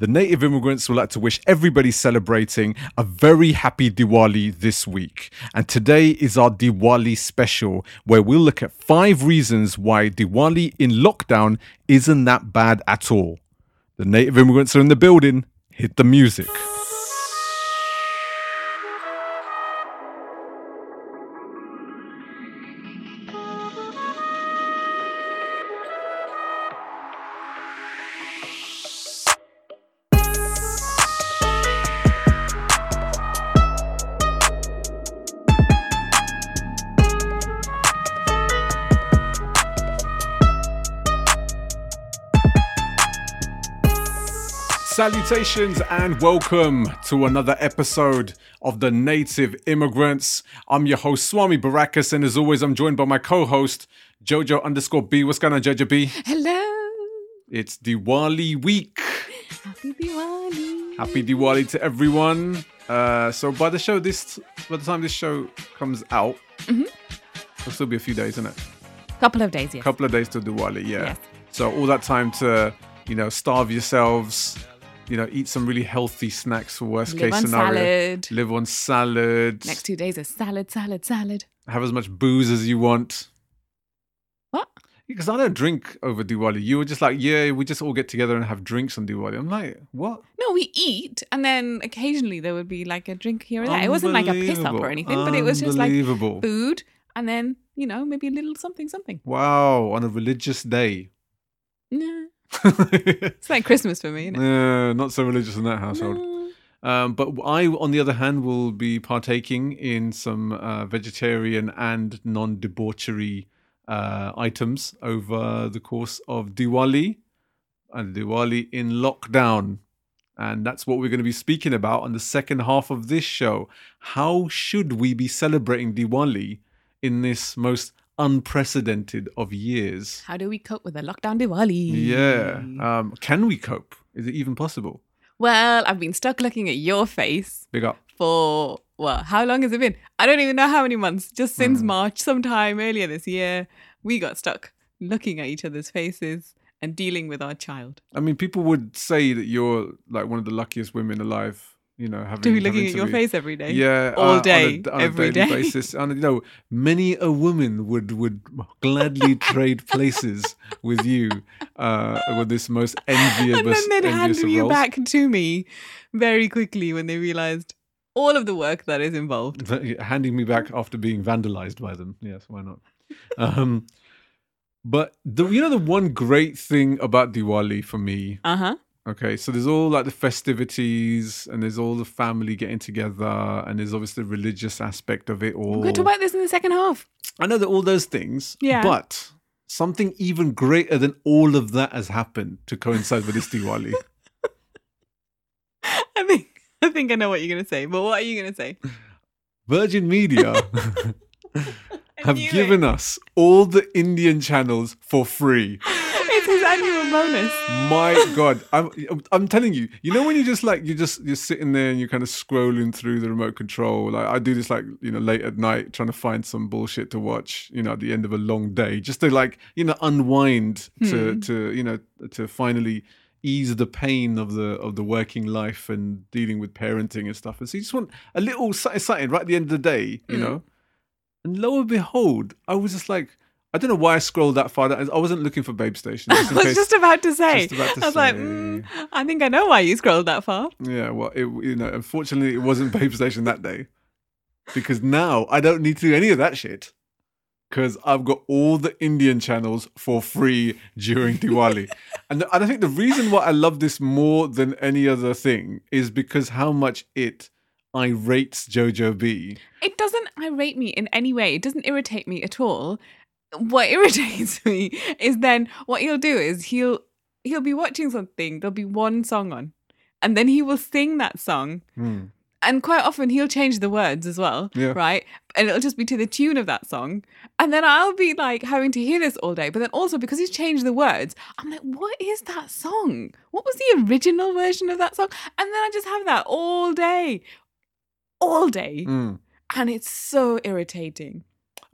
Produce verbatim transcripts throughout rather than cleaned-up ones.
The Native Immigrants would like to wish everybody celebrating a very happy Diwali this week. And today is our Diwali special, where we'll look at five reasons why Diwali in lockdown isn't that bad at all. The Native Immigrants are in the building. Hit the music. Salutations and welcome to another episode of The Native Immigrants. I'm your host, Swami Barakas, and as always, I'm joined by my co-host, Jojo underscore B. What's going on, Jojo B? Hello. It's Diwali week. Happy Diwali. Happy Diwali to everyone. Uh, so by the show, this by the time this show comes out, mm-hmm. It'll still be a few days, isn't it? Couple of days, yes. Couple of days to Diwali, yeah. Yes. So all that time to, you know, starve yourselves. You know, eat some really healthy snacks for worst Live case scenario. Salad. Live on salad. Next two days is salad, salad, salad. Have as much booze as you want. What? Because I don't drink over Diwali. You were just like, yeah, we just all get together and have drinks on Diwali. I'm like, what? No, we eat. And then occasionally there would be like a drink here and there. It wasn't like a piss up or anything, but it was just like food. And then, you know, maybe a little something, something. Wow. On a religious day. Nah. It's like Christmas for me, isn't it? No, not so religious in that household. No. Um, but I, on the other hand, will be partaking in some uh, vegetarian and non-debauchery uh, items over the course of Diwali and Diwali in lockdown. And that's what we're going to be speaking about on the second half of this show. How should we be celebrating Diwali in this most unprecedented of years? How do we cope with a lockdown Diwali? Yeah. Um, can we cope? Is it even possible? Well, I've been stuck looking at your face. Big up. For, well, how long has it been? I don't even know how many months. Just since mm. March, sometime earlier this year, we got stuck looking at each other's faces and dealing with our child. I mean, people would say that you're like one of the luckiest women alive. You know, having, to be looking at your be, face every day, yeah, all uh, day, on a, on every a daily day basis. And you know, many a woman would would gladly trade places with you uh, with this most envious. And then they'd hand you roles. back to me very quickly when they realised all of the work that is involved. Handing me back after being vandalised by them. Yes, why not? Um, but the, you know, the one great thing about Diwali for me. Uh huh. Okay, so there's all like the festivities and there's all the family getting together and there's obviously the religious aspect of it all. We're going to talk about this in the second half. I know that all those things, yeah. But something even greater than all of that has happened to coincide with this Diwali. I think I think I know what you're going to say, but what are you going to say? Virgin Media have given it. us all the Indian channels for free. His annual bonus. My God, I'm I'm telling you, you know when you just like you just you're sitting there and you're kind of scrolling through the remote control. Like I do this like you know late at night trying to find some bullshit to watch. You know at the end of a long day, just to like you know unwind to hmm. to you know to finally ease the pain of the of the working life and dealing with parenting and stuff. And so you just want a little something right at the end of the day, you mm. know. And lo and behold, I was just like. I don't know why I scrolled that far. I wasn't looking for Babe Station. I was case, just about to say. About to I was say. like, mm, I think I know why you scrolled that far. Yeah, well, it, you know, unfortunately, it wasn't Babe Station that day. Because now I don't need to do any of that shit. Because I've got all the Indian channels for free during Diwali. And I think the reason why I love this more than any other thing is because how much it... irates Jojo B. It doesn't irate me in any way. It doesn't irritate me at all. What irritates me is then what he'll do is he'll he'll be watching something. There'll be one song on and then he will sing that song. Mm. And quite often he'll change the words as well, yeah. Right? And it'll just be to the tune of that song. And then I'll be like having to hear this all day. But then also because he's changed the words, I'm like, what is that song? What was the original version of that song? And then I just have that all day. All day. Mm. And it's so irritating.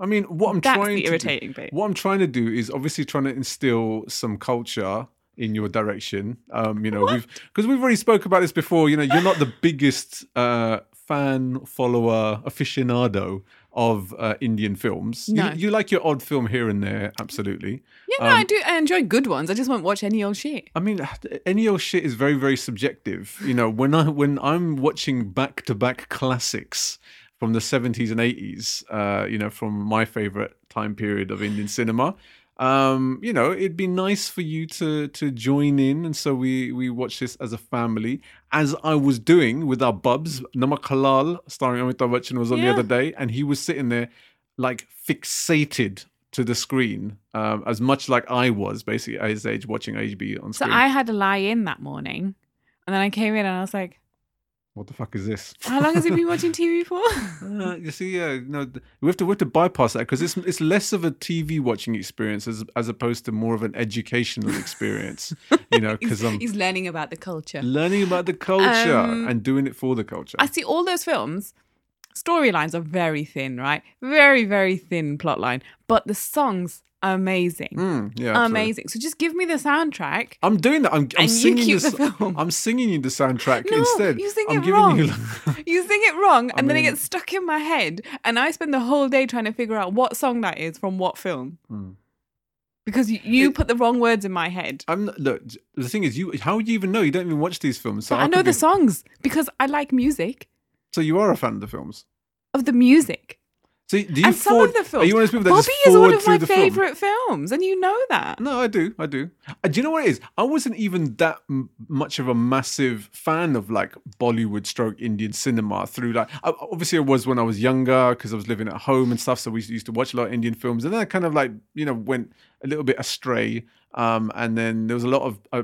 I mean, what I'm That's trying the irritating to do, bit. What I'm trying to do is obviously trying to instill some culture in your direction. Um, you know, what? we've because we've already spoke about this before. You know, you're not the biggest uh, fan, follower, aficionado of uh, Indian films. No. You, you like your odd film here and there, absolutely. Yeah, no, um, I do. I enjoy good ones. I just won't watch any old shit. I mean, any old shit is very, very subjective. You know, when I when I'm watching back to back classics from the seventies and eighties, uh, you know, from my favorite time period of Indian cinema. Um, you know, it'd be nice for you to to join in. And so we we watched this as a family, as I was doing with our bubs. Namakhalal, starring Amitabh Bachchan, was on yeah. the other day, and he was sitting there like fixated to the screen, um, as much like I was basically at his age watching H B on screen. So I had a lie-in that morning, and then I came in and I was like, what the fuck is this? How long has he been watching T V for? uh, you see, yeah, no, we have to we have to bypass that because it's it's less of a T V watching experience as as opposed to more of an educational experience. You know, because he's, he's learning about the culture, learning about the culture, um, and doing it for the culture. I see all those films. Storylines are very thin, right? Very very thin plotline, but the songs. Amazing, mm, yeah, amazing. So just give me the soundtrack. I'm doing that. I'm, I'm singing you the, the film. I'm singing you the soundtrack no, instead. You sing I'm it wrong. You... you sing it wrong, and I mean... then it gets stuck in my head, and I spend the whole day trying to figure out what song that is from what film, mm. because you, you it... put the wrong words in my head. I'm not, look. The thing is, you how would you even know? You don't even watch these films. So I, I know the be... songs because I like music. So you are a fan of the films? Of the music. So do you and forward, some of the films. Are you one of those people that Bobby is one of my favourite film? films, and you know that. No, I do, I do. Uh, do you know what it is? I wasn't even that m- much of a massive fan of like Bollywood stroke Indian cinema through like, I, obviously I was when I was younger because I was living at home and stuff, so we used to watch a lot of Indian films, and then I kind of like, you know, went a little bit astray. Um, and then there was a lot of uh,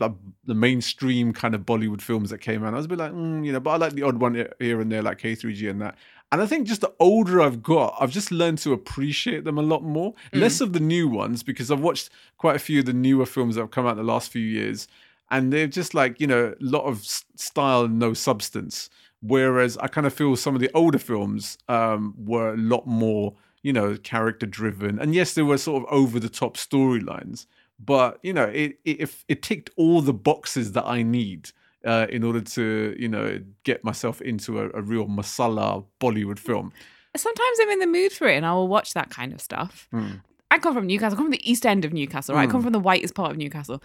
uh, the mainstream kind of Bollywood films that came out. I was a bit like, mm, you know, but I like the odd one here and there, like K three G and that. And I think just the older I've got, I've just learned to appreciate them a lot more. Mm. Less of the new ones, because I've watched quite a few of the newer films that have come out in the last few years. And they're just like, you know, a lot of style and no substance. Whereas I kind of feel some of the older films um, were a lot more, you know, character driven. And yes, there were sort of over the top storylines. But, you know, it, it, it ticked all the boxes that I need. Uh, in order to, you know, get myself into a, a real masala Bollywood film. Sometimes I'm in the mood for it and I will watch that kind of stuff. Mm. I come from Newcastle. I come from the east end of Newcastle, right? Mm. I come from the whitest part of Newcastle.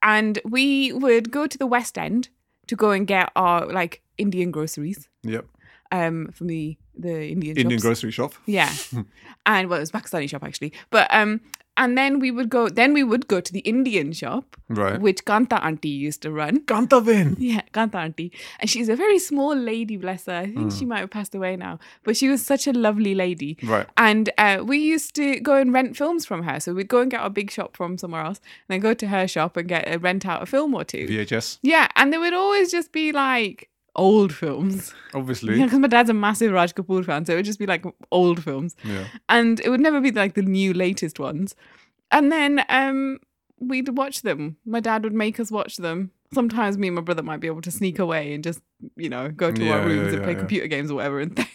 And we would go to the west end to go and get our, like, Indian groceries. Yep. Um, from the, the Indian Indian shops. grocery shop. Yeah. And, well, it was Pakistani shop, actually. But, um... And then we would go. Then we would go to the Indian shop, right. Which Kanta auntie used to run. Kanta bin. Yeah, Kanta auntie, and she's a very small lady. Bless her. I think mm. she might have passed away now, but she was such a lovely lady. Right. And uh, we used to go and rent films from her. So we'd go and get our big shop from somewhere else, and then go to her shop and get uh, rent out a film or two. V H S. Yeah, and there would always just be like old films. Obviously. Yeah, because my dad's a massive Raj Kapoor fan, so it would just be like old films. Yeah. And it would never be like the new latest ones. And then um, we'd watch them. My dad would make us watch them. Sometimes me and my brother might be able to sneak away and just, you know, go to yeah, our rooms yeah, and yeah, play yeah. computer games or whatever. And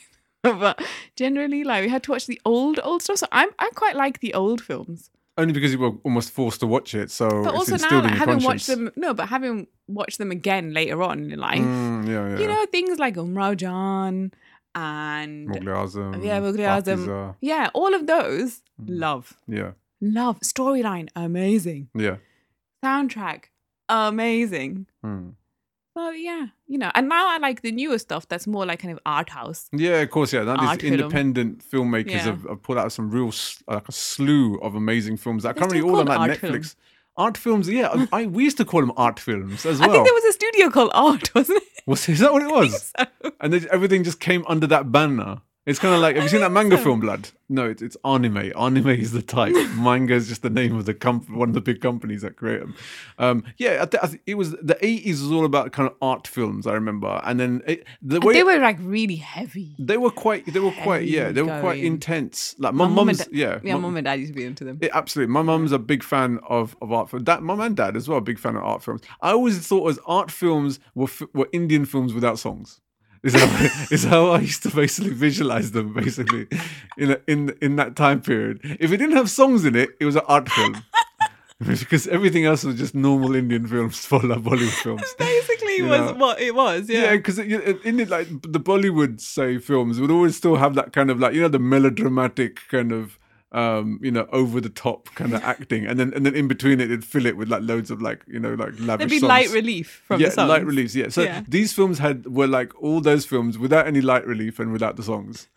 but generally, like, we had to watch the old, old stuff. So I'm, I quite like the old films. Only because you were almost forced to watch it, so but it's also now, like, having watched them, no, but having watched them again later on in life, mm, yeah, yeah. you know, things like Umrao Jaan and Mughal-e-Azam, yeah, Mughal-e-Azam, yeah, all of those, mm. love, yeah, love storyline, amazing, yeah, soundtrack, amazing. Mm. Well, yeah, you know, and now I like the newer stuff that's more like kind of art house. Yeah, of course, yeah. That is independent film. filmmakers yeah. have, have put out some real, like a slew of amazing films that are currently all on that Netflix. Film. Art films, yeah. I, we used to call them art films as well. I think there was a studio called Art, wasn't it? Was, is that what it was? I think so. And they, everything just came under that banner. It's kind of like, have you seen that manga so. film, Blood? No, it's, it's anime. Anime is the type. Manga is just the name of the comp- one of the big companies that create them. Um, yeah, I th- I th- it was the eighties was all about kind of art films. I remember, and then it, the way they were like really heavy. They were quite. They were heavy quite. Yeah, they were going. quite intense. Like my, my mum's. Da- yeah, yeah, my mum and dad used to be into them. It, absolutely, my mum's a big fan of of art films. That mum and dad as well, a big fan of art films. I always thought as art films were f- were Indian films without songs. Is how, is how I used to basically visualize them, basically, in a, in in that time period. If it didn't have songs in it, it was an art film. because everything else was just normal Indian films for like Bollywood films. Basically, you was know? What it was, yeah. Yeah, because Indian, like the Bollywood say films would always still have that kind of like, you know, the melodramatic kind of um, you know, over the top kind of acting, and then and then in between it, it'd fill it with like loads of like, you know, like lavish. There'd be songs. Light relief from yeah, the songs. Yeah, light relief. Yeah. So yeah. These films had were like all those films without any light relief and without the songs.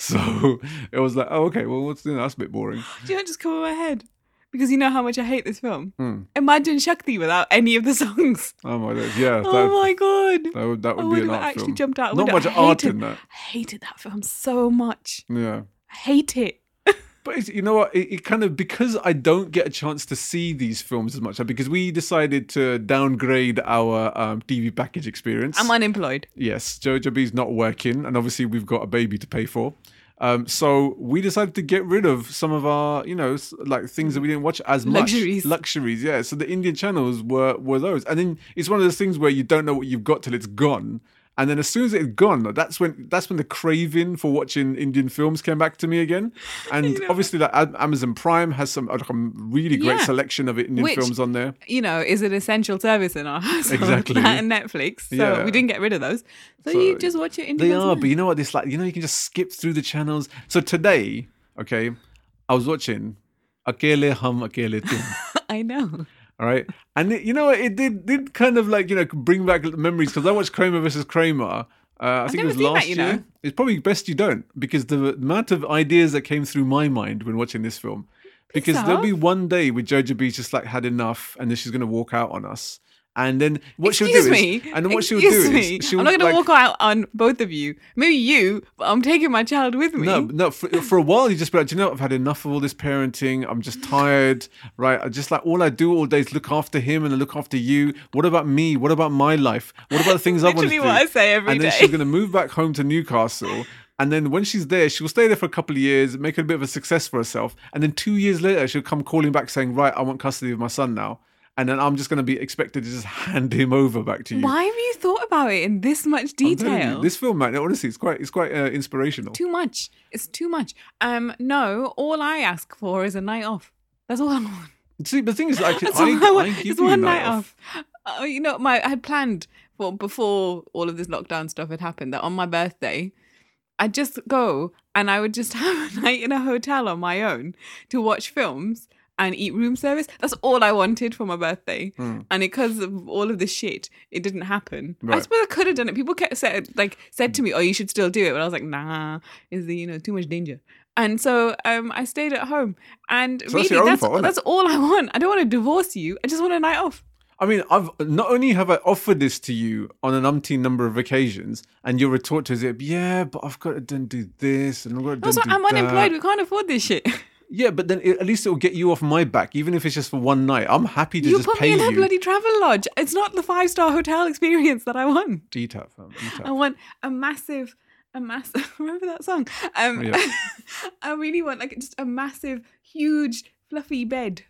So it was like, oh, okay, well, what's you know, that's a bit boring. Do you know just come in my head? Because you know how much I hate this film. Mm. Imagine Shakti without any of the songs. Oh my god! Yeah. Oh that, my god. That would that would I be an art actually film. Jumped out. Not window. Much hated, art in that. I hated that film so much. Yeah. I hate it. But it's, you know what? It, it kind of because I don't get a chance to see these films as much because we decided to downgrade our um, T V package experience. I'm unemployed. Yes, Jojo B's not working, and obviously we've got a baby to pay for. Um, so we decided to get rid of some of our, you know, like things that we didn't watch as much. Luxuries. Luxuries, yeah. So the Indian channels were, were those. And then it's one of those things where you don't know what you've got till it's gone. And then as soon as it had gone, that's when that's when the craving for watching Indian films came back to me again. And you know, obviously that Amazon Prime has some like, a really great yeah, selection of Indian which, films on there. You know, is an essential service in our house. Exactly. That and Netflix. So yeah. We didn't get rid of those. So, so you just watch your Indian films. They are, but you know what? It's like, you know, you can just skip through the channels. So today, okay, I was watching Akele Hum Akele Tum. I know. All right. And, it, you know, it did did kind of like, you know, bring back memories because I watched Kramer versus. Kramer. Uh, I I've think it was last that, you year. Know. It's probably best you don't because the amount of ideas that came through my mind when watching this film. Because Pizarre. There'll be one day where Jojo B just like had enough and then she's going to walk out on us. And then what Excuse she'll do me. Is... And what Excuse she'll do me. Is... She'll, I'm not going like, to walk out on both of you. Maybe you, but I'm taking my child with me. No, no. For, for a while, you just be like, do you know what? I've had enough of all this parenting. I'm just tired, right? I just like, all I do all day is look after him and I look after you. What about me? What about my life? What about the things I want to do? Literally what I say every day. And then she's going to move back home to Newcastle. And then when she's there, she'll stay there for a couple of years, make a bit of a success for herself. And then two years later, she'll come calling back saying, right, I want custody of my son now. And then I'm just going to be expected to just hand him over back to you. Why have you thought about it in this much detail? You, this film, man, honestly, it's quite, it's quite uh, inspirational. Too much. It's too much. Um, no, all I ask for is a night off. That's all I want. See, the thing is, I can, I, I want. I give it's you one night, night off. off. Uh, you know, my I had planned for before all of this lockdown stuff had happened that on my birthday, I'd just go and I would just have a night in a hotel on my own to watch films. And eat room service. That's all I wanted for my birthday. Mm. And because of all of this shit, it didn't happen. Right. I suppose I could have done it. People kept said like said to me, "Oh, you should still do it." But I was like, "Nah, is the you know too much danger." And so um, I stayed at home. And so really, that's that's, fault, that's all I want. I don't want to divorce you. I just want a night off. I mean, I've not only have I offered this to you on an umpteen number of occasions, and your retort to it, "Yeah, but I've got to then do this, and I've got to." Also, do I'm that. Unemployed. We can't afford this shit. Yeah, but then it, at least it'll get you off my back, even if it's just for one night. I'm happy to you just pay you. You put me in a bloody travel lodge. It's not the five-star hotel experience that I want. Eat up, fam. Eat up. I want a massive, a massive, remember that song? Um, yeah. I really want like just a massive, huge, fluffy bed.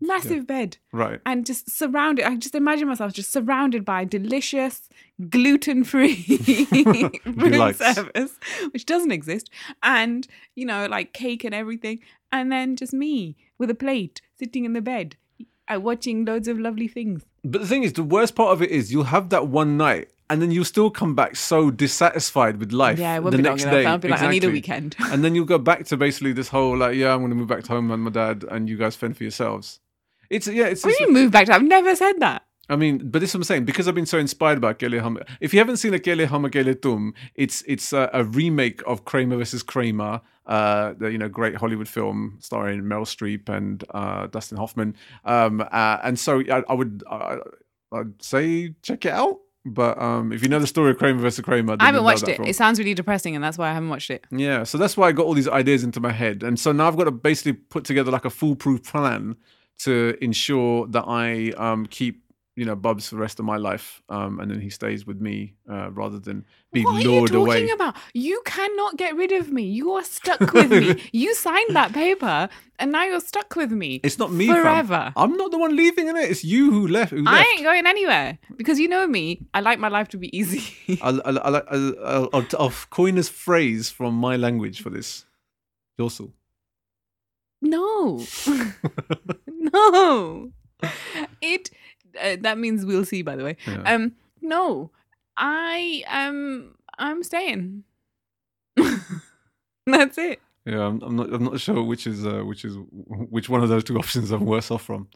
Massive yeah. bed. Right. And just surrounded, I just imagine myself just surrounded by delicious, gluten-free room service, which doesn't exist. And, you know, like cake and everything. And then just me with a plate sitting in the bed uh, watching loads of lovely things. But the thing is, the worst part of it is you'll have that one night and then you'll still come back so dissatisfied with life. Yeah, I won't the be next long day. I'll be like, exactly. I need a weekend. And then you'll go back to basically this whole like, yeah, I'm going to move back to home and my dad and you guys fend for yourselves. It's yeah. It's. What do you move back to? I've never said that. I mean, but this is what I'm saying, because I've been so inspired by Akele Hum. If you haven't seen Akele Hum Akele Tum, it's it's a, a remake of Kramer versus. Kramer, uh, the you know great Hollywood film starring Meryl Streep and uh, Dustin Hoffman. Um, uh, and so I, I would I, I'd say check it out. But um, if you know the story of Kramer versus. Kramer, I haven't watched it. From. It sounds really depressing, and that's why I haven't watched it. Yeah, so that's why I got all these ideas into my head, and so now I've got to basically put together like a foolproof plan to ensure that I um, keep. You know, Bubs for the rest of my life, um, and then he stays with me uh, rather than be lured away. What are you talking away. About? You cannot get rid of me. You are stuck with me. You signed that paper, and now you're stuck with me. It's not me forever. Fam. I'm not the one leaving in it. It's you who left, who left. I ain't going anywhere because you know me. I like my life to be easy. I'll, I'll, I'll, I'll, I'll, I'll coin this phrase from my language for this. Dorsal. No. No. It, uh, that means we'll see, by the way. Yeah. Um, no, I am, I'm staying. That's it. Yeah, I'm, I'm not. I'm not sure which is uh, which is which one of those two options I'm worse off from.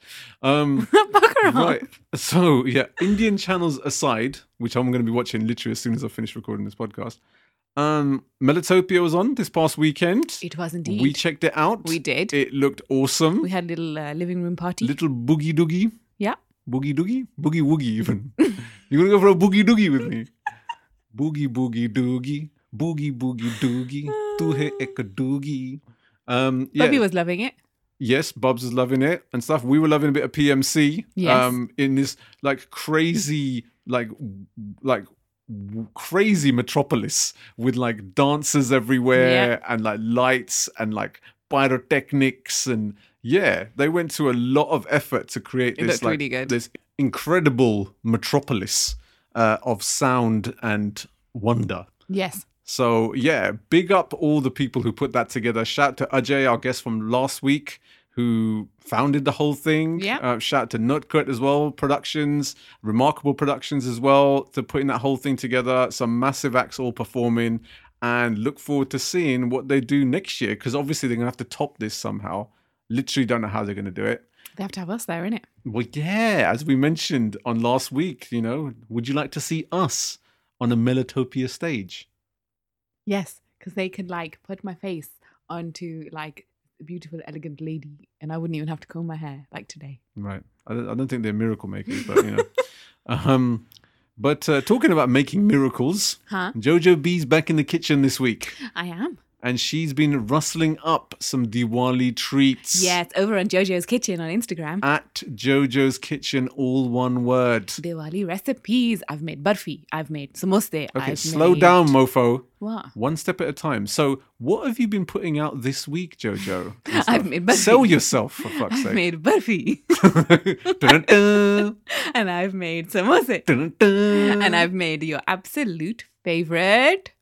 Um, Fucker right. Off. So yeah, Indian channels aside, which I'm going to be watching literally as soon as I finish recording this podcast. Um, Melotopia was on this past weekend. It was indeed. We checked it out. We did. It looked awesome. We had a little uh, living room party. Little boogie doogie. Yeah. Boogie doogie. Boogie woogie. Even you want to go for a boogie doogie with me? Boogie boogie doogie. Boogie boogie doogie. Tu hai ek doogie. Um, yeah. Bobby was loving it. Yes, Bubs was loving it and stuff. We were loving a bit of P M C. Yes. Um, in this like crazy, like like crazy metropolis with like dancers everywhere, yeah, and like lights and like pyrotechnics, and yeah, they went to a lot of effort to create it this like really good. This incredible metropolis uh, of sound and wonder. Yes. So, yeah, big up all the people who put that together. Shout to Ajay, our guest from last week, who founded the whole thing. Yeah. Uh, shout to Nutkut as well, Productions, Remarkable Productions as well, to putting that whole thing together. Some massive acts all performing. And look forward to seeing what they do next year, because obviously they're going to have to top this somehow. Literally don't know how they're going to do it. They have to have us there, innit? Well, yeah, as we mentioned on last week, you know, would you like to see us on a Melotopia stage? Yes, because they could like put my face onto like a beautiful, elegant lady, and I wouldn't even have to comb my hair like today. Right. I don't, I don't think they're miracle makers, but you know. um, but uh, talking about making miracles, huh? Jojo B's back in the kitchen this week. I am. And she's been rustling up some Diwali treats. Yes, over on Jojo's Kitchen on Instagram. At Jojo's Kitchen, all one word. Diwali recipes. I've made barfi. I've made samosa. Okay, I've slow made... down, mofo. What? One step at a time. So what have you been putting out this week, Jojo? I've made barfi. Sell yourself, for fuck's sake. I've made barfi. And I've made samosa. And I've made your absolute favourite...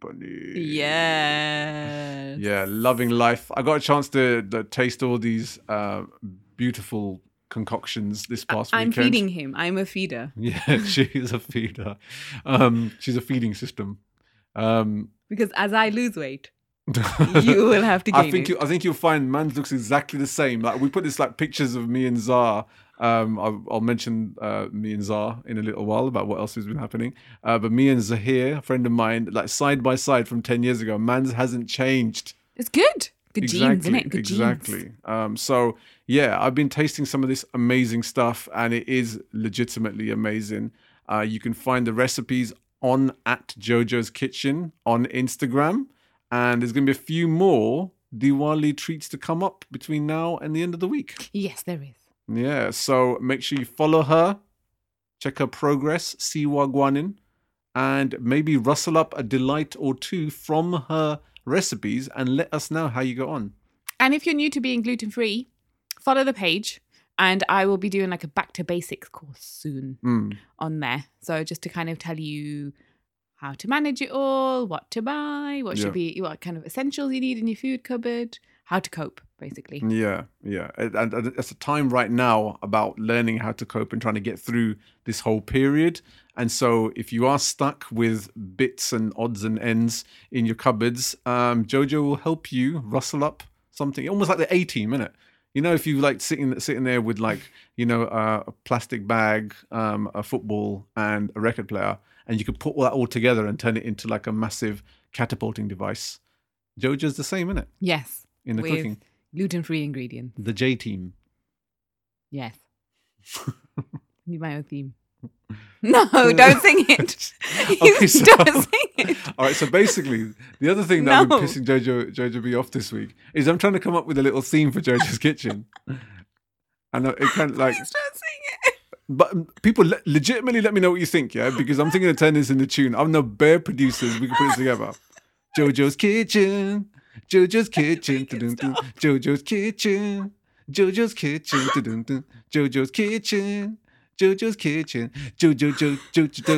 Yeah, yeah, loving life. I got a chance to, to taste all these uh, beautiful concoctions this past I- I'm weekend. I'm feeding him. I'm a feeder. Yeah, she's a feeder. Um, she's a feeding system. Um, because as I lose weight, you will have to gain I think it. You, I think you'll find man looks exactly the same. Like we put this like pictures of me and Zahir. Um, I'll, I'll mention uh, me and Zahir in a little while about what else has been happening. Uh, but me and Zaheer, a friend of mine, like side by side from ten years ago, man's hasn't changed. It's good. Good exactly, genes, isn't it? Good exactly. Genes. Um, so, yeah, I've been tasting some of this amazing stuff and it is legitimately amazing. Uh, you can find the recipes on at Jojo's Kitchen on Instagram. And there's going to be a few more Diwali treats to come up between now and the end of the week. Yes, there is. Yeah, so make sure you follow her, check her progress, see Wagwanin, and maybe rustle up a delight or two from her recipes and let us know how you go on. And if you're new to being gluten-free, follow the page and I will be doing like a back to basics course soon mm. on there. So just to kind of tell you how to manage it all, what to buy, what yeah. should be, what kind of essentials you need in your food cupboard, how to cope, basically. Yeah, yeah. And it's a time right now about learning how to cope and trying to get through this whole period. And so if you are stuck with bits and odds and ends in your cupboards, um, Jojo will help you rustle up something, almost like the A-team, innit? You know, if you like sitting sitting there with like, you know, uh, a plastic bag, um, a football and a record player, and you could put all that all together and turn it into like a massive catapulting device. Jojo's the same, isn't it? Yes. In the with cooking. Gluten-free ingredients. The J team. Yes. Need my own theme. No, don't sing it. Okay, so, don't sing it. All right, so basically, the other thing that no. I've been pissing Jojo, Jojo B off this week is I'm trying to come up with a little theme for Jojo's Kitchen. And it kind of like... Please don't sing it. But people le- legitimately let me know what you think, yeah? Because I'm thinking of turning this into tune. I'm no bear producers. We can put this together. Jojo's Kitchen. Jojo's Kitchen. Jojo's Kitchen. Jojo's Kitchen. Jojo's Kitchen. Jojo's Kitchen. Jojo, Jojo, Jojo,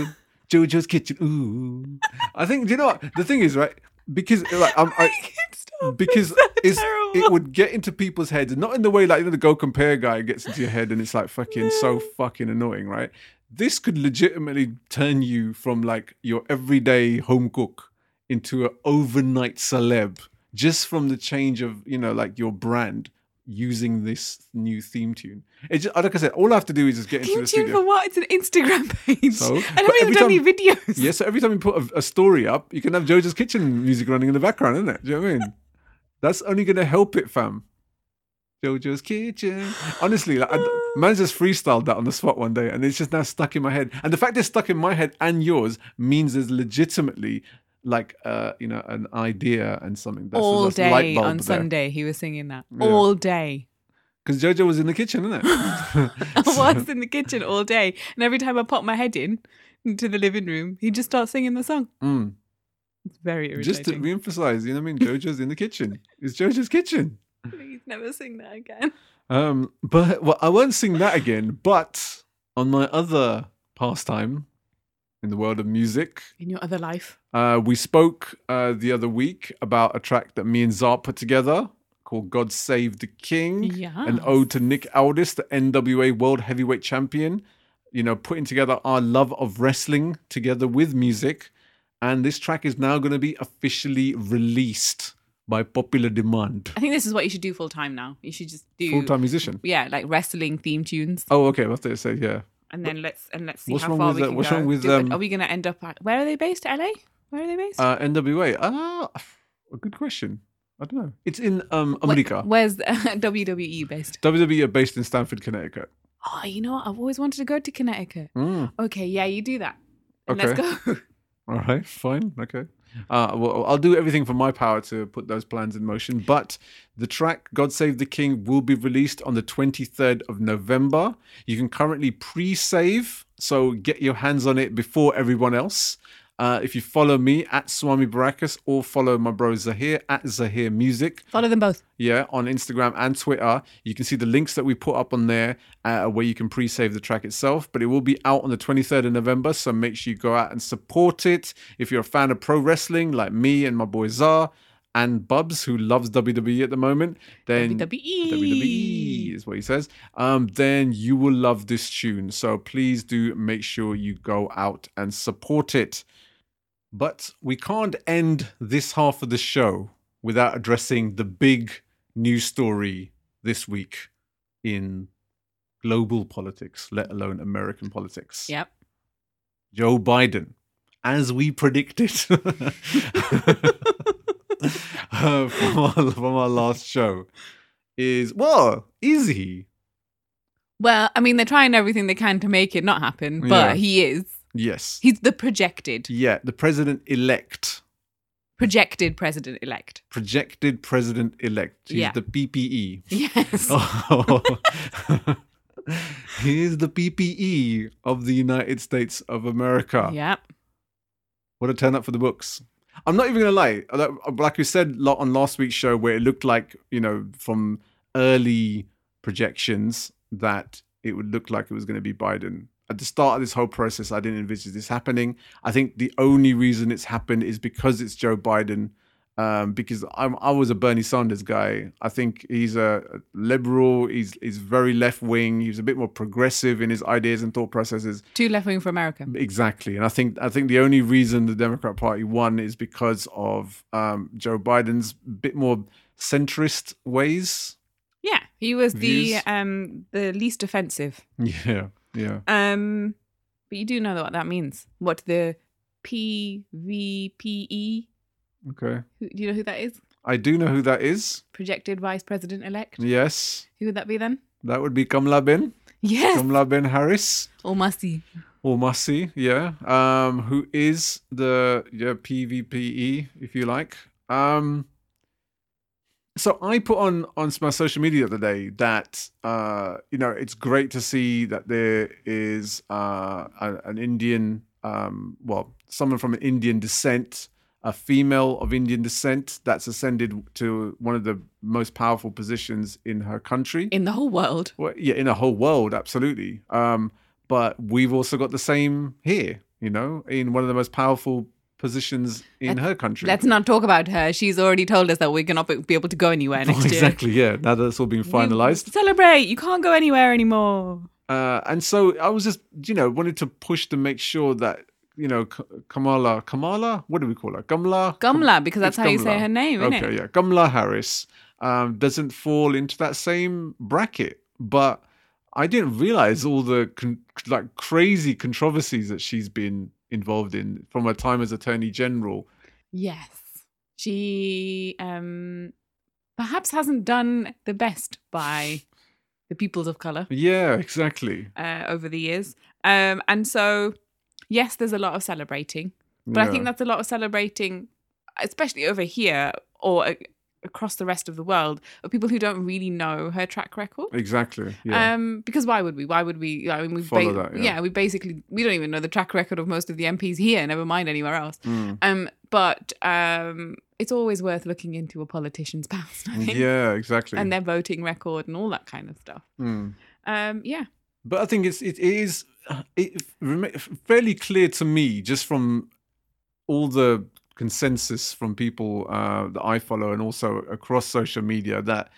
Jojo's Kitchen. Ooh. I think, do you know what? The thing is, right? because like I'm, I, Stop, because it's, so it's it would get into people's heads, and not in the way like you know the Go Compare guy gets into your head and it's like fucking yeah. so fucking annoying, right? This could legitimately turn you from like your everyday home cook into an overnight celeb just from the change of you know like your brand using this new theme tune. It just, like I said, all I have to do is just get theme into the studio. Theme tune for what? It's an Instagram page. So, I don't even done any videos. Yeah, so every time you put a, a story up, you can have Jojo's Kitchen music running in the background, isn't it? Do you know what I mean? That's only going to help it, fam. Jojo's Kitchen. Honestly, like, I, man just freestyled that on the spot one day and it's just now stuck in my head. And the fact it's stuck in my head and yours means there's legitimately like uh, you know, an idea and something. That's all that's day light bulb on there. Sunday, he was singing that yeah. all day. Because Jojo was in the kitchen, isn't it? so. I was in the kitchen all day, and every time I pop my head in into the living room, he just starts singing the song. Mm. It's very irritating. Just to re-emphasize, you know what I mean? Jojo's in the kitchen. It's Jojo's kitchen. Please never sing that again. Um, but well, I won't sing that again. But on my other pastime. In the world of music. In your other life. Uh, we spoke uh, the other week about a track that me and Zahir put together called God Save the King. Yes. An ode to Nick Aldis, the N W A World Heavyweight Champion. You know, putting together our love of wrestling together with music. And this track is now going to be officially released by popular demand. I think this is what you should do full time now. You should just do... Full-time musician? Yeah, like wrestling theme tunes. Oh, okay. That's what I said, yeah. And then let's and let's see what's how far we that? can what's go. Wrong with, um, are we going to end up at... Where are they based? L A? Where are they based? Uh, N W A. Ah, uh, good question. I don't know. It's in um, America. Where's the, uh, W W E based? W W E are based in Stamford, Connecticut. Oh, you know what? I've always wanted to go to Connecticut. Mm. Okay, yeah, you do that. And okay. Let's go. All right, fine. Okay. Uh, well, I'll do everything for my power to put those plans in motion. But the track God Save the King will be released on the twenty-third of November. You can currently pre-save, so get your hands on it before everyone else. Uh, if you follow me at Swami Barakas or follow my bro Zaheer at Zaheer Music. Follow them both. Yeah, on Instagram and Twitter. You can see the links that we put up on there uh, where you can pre-save the track itself. But it will be out on the twenty-third of November, so make sure you go out and support it. If you're a fan of pro wrestling like me and my boy Zahir and Bubs, who loves W W E at the moment. Then W W E. W W E is what he says. Um, then you will love this tune. So please do make sure you go out and support it. But we can't end this half of the show without addressing the big news story this week in global politics, let alone American politics. Yep. Joe Biden, as we predicted uh, from, our, from our last show, is, well, is he? Well, I mean, they're trying everything they can to make it not happen, but yeah. he is. Yes. He's the projected. Yeah, the president-elect. Projected president-elect. Projected president-elect. He's yeah. the P P E. Yes. Oh. He is the P P E of the United States of America. Yep. What a turn up for the books. I'm not even going to lie. Like we said on last week's show where it looked like, you know, from early projections that it would look like it was going to be Biden. At the start of this whole process, I didn't envisage this happening. I think the only reason it's happened is because it's Joe Biden, um, because I'm, I was a Bernie Sanders guy. I think he's a liberal. He's, he's very left-wing. He was a bit more progressive in his ideas and thought processes. Too left-wing for America. Exactly. And I think I think the only reason the Democrat Party won is because of um, Joe Biden's bit more centrist ways. Yeah, he was the um, the least offensive. Yeah. Yeah. Um, but you do know what that means. What the P V P E? Okay. Who, do you know who that is? I do know who that is. Projected vice president elect. Yes. Who would that be then? That would be Kamala bin. Yes. Kamala bin Harris. Or Masi. Or Masi, yeah. Um, who is the yeah P V P E, if you like. Um. So I put on, on my social media the other day that, uh, you know, it's great to see that there is uh, a, an Indian, um, well, someone from an Indian descent, a female of Indian descent that's ascended to one of the most powerful positions in her country. In the whole world. Well, yeah, in the whole world, absolutely. Um, but we've also got the same here, you know, in one of the most powerful positions in let's, her country. Let's not talk about her. She's already told us that we're going to be able to go anywhere next oh, exactly, year. Exactly, yeah. Now that's all being finalised. You celebrate. You can't go anywhere anymore. Uh, and so I was just, you know, wanted to push to make sure that, you know, Kamala, Kamala? What do we call her? Kamala? Kamala, because that's how Kamala. You say her name, isn't okay, it? Okay, yeah. Kamala Harris um, doesn't fall into that same bracket. But I didn't realise all the con- like crazy controversies that she's been involved in from her time as Attorney General. Yes. She um, perhaps hasn't done the best by the peoples of colour. Yeah, exactly. Uh, over the years. Um, and so, yes, there's a lot of celebrating. But yeah. I think that's a lot of celebrating, especially over here or a- across the rest of the world, of people who don't really know her track record. Exactly. Yeah. Um, because why would we? Why would we? I mean, we follow ba- that. Yeah. yeah, we basically we don't even know the track record of most of the M Ps here. Never mind anywhere else. Mm. Um, but um, it's always worth looking into a politician's past, I think. Yeah, exactly. And their voting record and all that kind of stuff. Mm. Um, yeah. But I think it's it is it fairly clear to me just from all the consensus from people uh, that I follow and also across social media that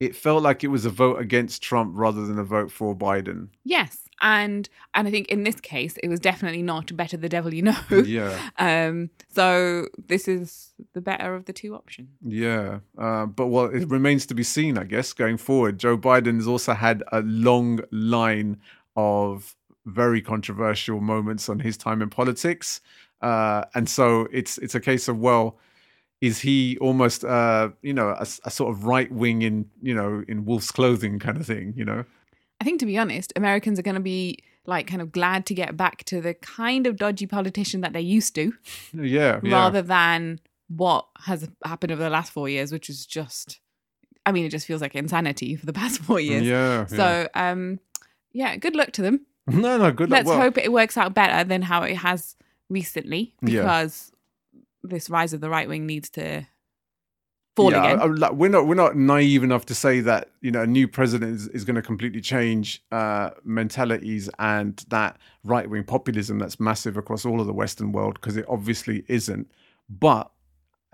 it felt like it was a vote against Trump rather than a vote for Biden. Yes. And and I think in this case, it was definitely not better the devil you know. Yeah. Um, so this is the better of the two options. Yeah. Uh, but well, it remains to be seen, I guess, going forward. Joe Biden has also had a long line of very controversial moments on his time in politics. Uh, and so it's it's a case of, well, is he almost, uh, you know, a, a sort of right wing in, you know, in wolf's clothing kind of thing, you know? I think, to be honest, Americans are going to be like kind of glad to get back to the kind of dodgy politician that they used to. Yeah. Rather yeah. than what has happened over the last four years, which is just, I mean, it just feels like insanity for the past four years. Yeah. So, yeah, um, yeah good luck to them. No, no, good luck. Let's well, hope it works out better than how it has recently, because yeah. this rise of the right wing needs to fall yeah, again. I, I, like, we're not we're not naive enough to say that, you know, a new president is, is going to completely change uh, mentalities and that right wing populism that's massive across all of the Western world, because it obviously isn't. But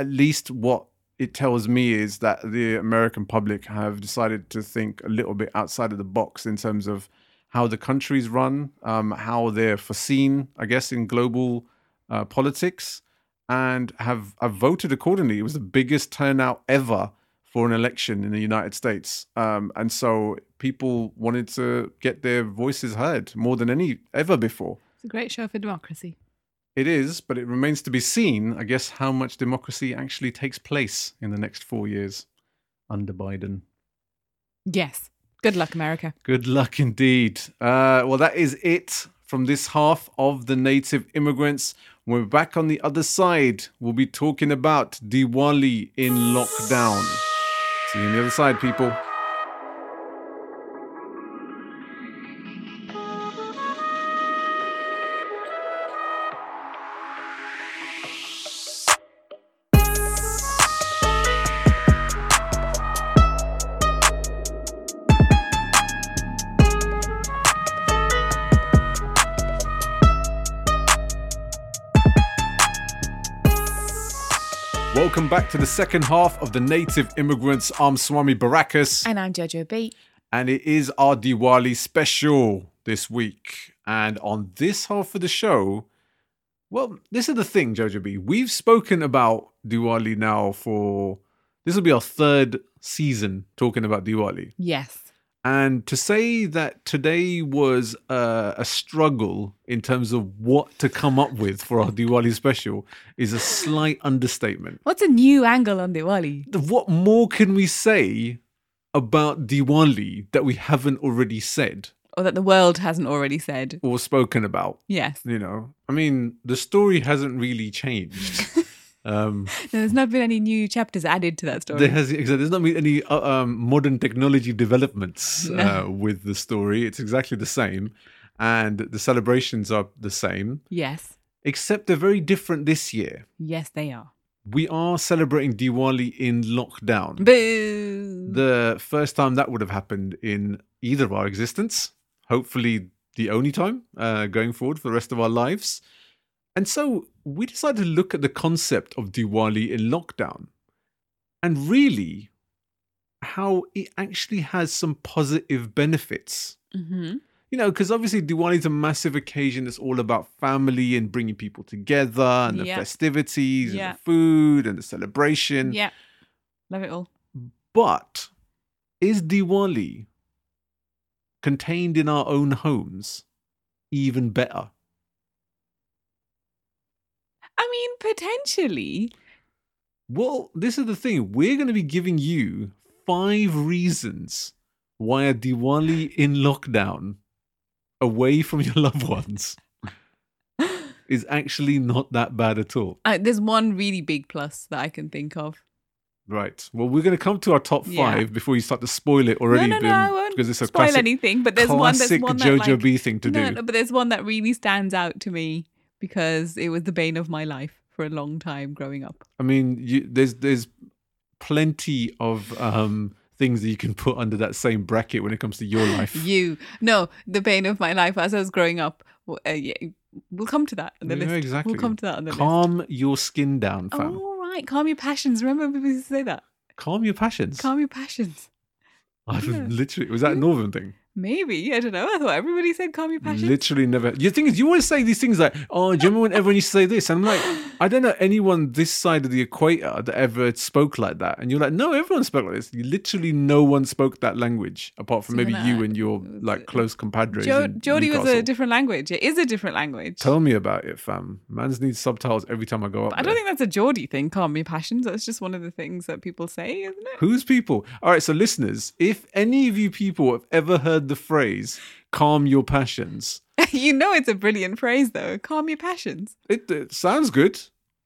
at least what it tells me is that the American public have decided to think a little bit outside of the box in terms of how the country's run, um, how they're foreseen, I guess, in global uh, politics, and have, have voted accordingly. It was the biggest turnout ever for an election in the United States. Um, and so people wanted to get their voices heard more than any ever before. It's a great show for democracy. It is, but it remains to be seen, I guess, how much democracy actually takes place in the next four years under Biden. Yes. Good luck, America. Good luck indeed. Uh, well, that is it from this half of The Native Immigrants. When we're back on the other side, we'll be talking about Diwali in lockdown. See you on the other side, people. Welcome back to the second half of The Native Immigrants. I'm Swami Barakas. And I'm Jojo B. And it is our Diwali special this week. And on this half of the show, well, this is the thing, Jojo B. We've spoken about Diwali now for, this will be our third season talking about Diwali. Yes. And to say that today was uh, a struggle in terms of what to come up with for our Diwali special is a slight understatement. What's a new angle on Diwali? What more can we say about Diwali that we haven't already said? Or that the world hasn't already said. Or spoken about. Yes. You know, I mean, the story hasn't really changed. Um, no, there's not been any new chapters added to that story. There has, there's not been any uh, um, modern technology developments no. uh, with the story. It's exactly the same. And the celebrations are the same. Yes. Except they're very different this year. Yes, they are. We are celebrating Diwali in lockdown. Boo! The first time that would have happened in either of our existence. Hopefully the only time uh, going forward for the rest of our lives. And so we decided to look at the concept of Diwali in lockdown and really how it actually has some positive benefits. Mm-hmm. You know, because obviously Diwali is a massive occasion that's all about family and bringing people together and the yeah. festivities yeah. and the food and the celebration. Yeah, love it all. But is Diwali contained in our own homes even better? I mean, potentially. Well, this is the thing. We're going to be giving you five reasons why a Diwali in lockdown, away from your loved ones, is actually not that bad at all. Uh, there's one really big plus that I can think of. Right. Well, we're going to come to our top five yeah. before you start to spoil it already. No, no, no, I won't because it's a spoil classic, anything. But there's one that's one that, Jojo like, B thing to no, do. No, but there's one that really stands out to me, because it was the bane of my life for a long time growing up. I mean, you, there's there's plenty of um, things that you can put under that same bracket when it comes to your life. you. No, the bane of my life as I was growing up. Uh, yeah, we'll come to that on the yeah, list. Exactly. We'll come to that on the Calm list. Calm your skin down, fam. Oh, all right. Calm your passions. Remember when people used to say that? Calm your passions. Calm your passions. I've yeah. literally, was that a northern thing? Maybe. I don't know. I thought everybody said calm your passions. Literally never. The thing is, you always say these things like, oh, do you remember when everyone used to say this? And I'm like, I don't know anyone this side of the equator that ever spoke like that. And you're like, no, everyone spoke like this. Literally no one spoke that language apart from so maybe you and your like close compadres. Jo- Geordie was a different language. It is a different language. Tell me about it, fam. Mans needs subtitles every time I go up. But I don't there. think that's a Geordie thing, calm your passions. That's just one of the things that people say, isn't it? Who's people? All right, so listeners, if any of you people have ever heard the phrase calm your passions, you know it's a brilliant phrase though. Calm your passions, it, it sounds good.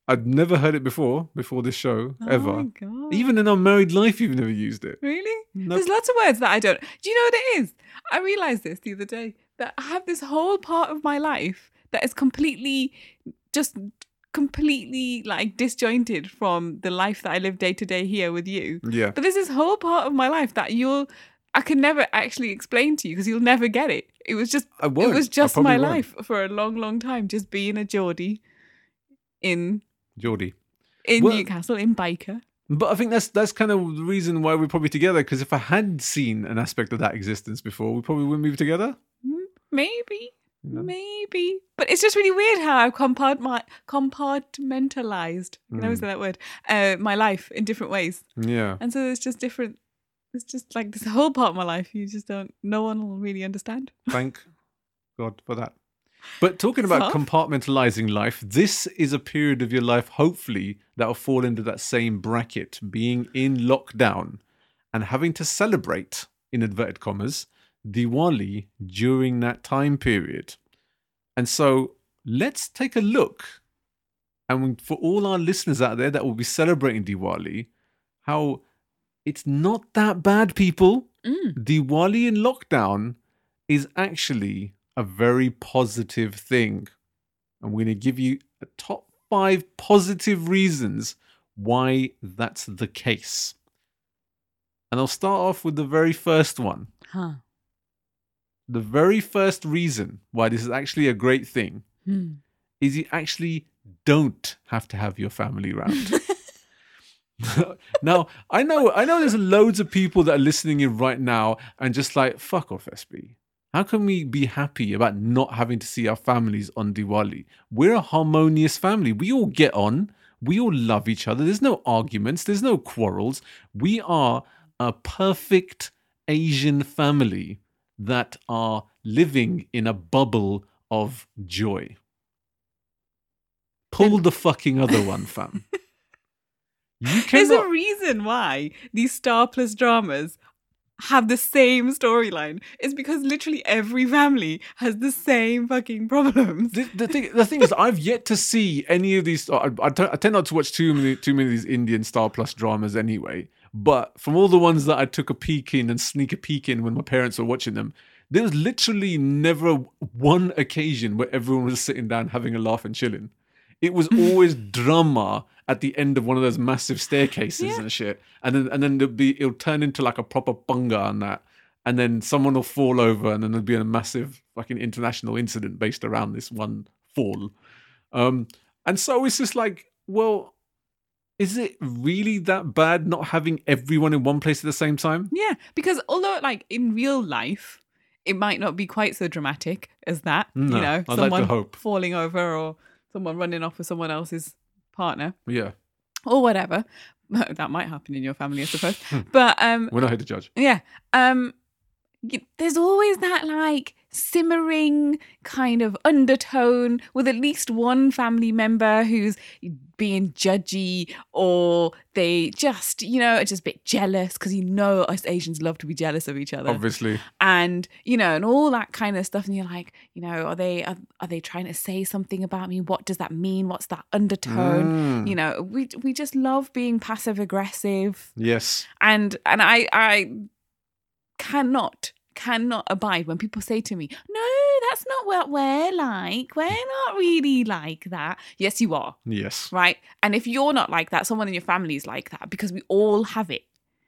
I'd never heard it before before this show. Oh, ever. My God. Even in our married life you've never used it. Really? Nope. There's lots of words that I don't. Do you know what it is? I realized this the other day, that I have this whole part of my life that is completely just completely like disjointed from the life that I live day to day here with you. Yeah, but there's this whole part of my life that you'll I can never actually explain to you because you'll never get it. It was just it was just my won't. life for a long, long time, just being a Geordie in Geordie in well, Newcastle, in Biker. But I think that's that's kind of the reason why we're probably together, because if I had seen an aspect of that existence before, we probably wouldn't be together. Maybe. No. Maybe. But it's just really weird how I've compartmentalized, compartmentalized, I can mm. always say that word, uh, my life in different ways. Yeah. And so there's just different It's just like this whole part of my life, you just don't, no one will really understand. Thank God for that. But talking it's about tough. compartmentalizing life, this is a period of your life, hopefully, that will fall into that same bracket, being in lockdown and having to celebrate, in inverted commas, Diwali during that time period. And so let's take a look. And for all our listeners out there that will be celebrating Diwali, how... it's not that bad, people. Mm. Diwali in lockdown is actually a very positive thing. And we're going to give you a top five positive reasons why that's the case. And I'll start off with the very first one. Huh. The very first reason why this is actually a great thing mm. is you actually don't have to have your family around. Now, I know I know there's loads of people that are listening in right now and just like, fuck off, S B. How can we be happy about not having to see our families on Diwali? We're a harmonious family. We all get on. We all love each other. There's no arguments. There's no quarrels. We are a perfect Asian family that are living in a bubble of joy. Pull the fucking other one, fam. Cannot... There's a reason why these Star Plus dramas have the same storyline. It's because literally every family has the same fucking problems. The, the thing, the thing is, I've yet to see any of these. I, I, t- I tend not to watch too many, too many of these Indian Star Plus dramas anyway. But from all the ones that I took a peek in and sneak a peek in when my parents were watching them, there was literally never one occasion where everyone was sitting down having a laugh and chilling. It was always drama at the end of one of those massive staircases yeah. and shit. And then and then it'll, be, it'll turn into like a proper bunga on that. And then someone will fall over and then there'll be a massive fucking international incident based around this one fall. Um, and so it's just like, well, is it really that bad not having everyone in one place at the same time? Yeah, because although like in real life, it might not be quite so dramatic as that. No, you know, I'd someone like to hope. Falling over or someone running off with someone else's partner. Yeah. Or whatever. That might happen in your family, I suppose. But um, we're not here to judge. Yeah. Um, there's always that like simmering kind of undertone with at least one family member who's being judgy, or they just, you know, are just a bit jealous, because you know us Asians love to be jealous of each other. Obviously. And, you know, and all that kind of stuff. And you're like, you know, are they are, are they trying to say something about me? What does that mean? What's that undertone? Mm. You know, we we just love being passive aggressive. Yes. And and I I cannot cannot abide when people say to me, no, that's not what we're like, we're not really like that. Yes, you are. Yes, right? And if you're not like that, someone in your family is like that, because we all have it.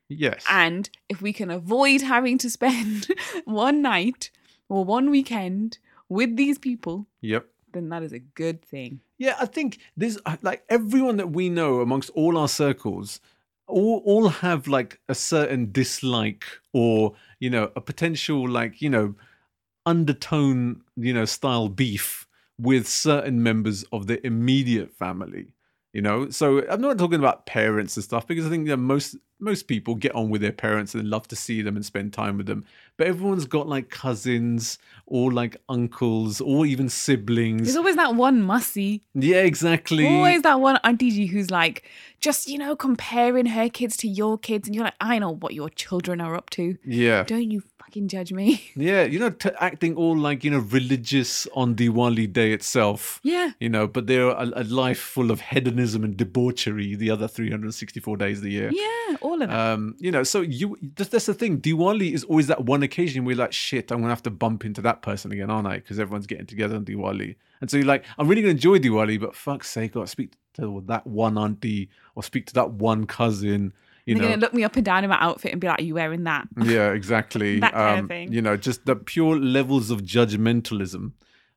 Yes. And if we can avoid having to spend one night or one weekend with these people, yep, then that is a good thing. Yeah, I think there's like everyone that we know amongst all our circles All, all have like a certain dislike, or, you know, a potential like, you know, undertone, you know, style beef with certain members of the immediate family, you know. So I'm not talking about parents and stuff, because I think, you know, most most people get on with their parents and love to see them and spend time with them. But everyone's got like cousins or like uncles or even siblings. There's always that one mussy. Yeah, exactly. Always that one auntie G who's like, just, you know, comparing her kids to your kids. And you're like, I know what your children are up to. Yeah. Don't you fucking judge me. Yeah. You know, t- acting all like, you know, religious on Diwali day itself. Yeah. You know, but they're a, a life full of hedonism and debauchery the other three hundred sixty-four days of the year. Yeah. All of that. Um, you know, so you that's the thing. Diwali is always that one occasion where you're like, shit, I'm going to have to bump into that person again, aren't I? Because everyone's getting together on Diwali. And so you're like, I'm really going to enjoy Diwali, but fuck's sake, I've got to speak to that one auntie or speak to that one cousin. You They're know, going to look me up and down in my outfit and be like, are you wearing that? Yeah, exactly. That kind um, of thing. You know, just the pure levels of judgmentalism.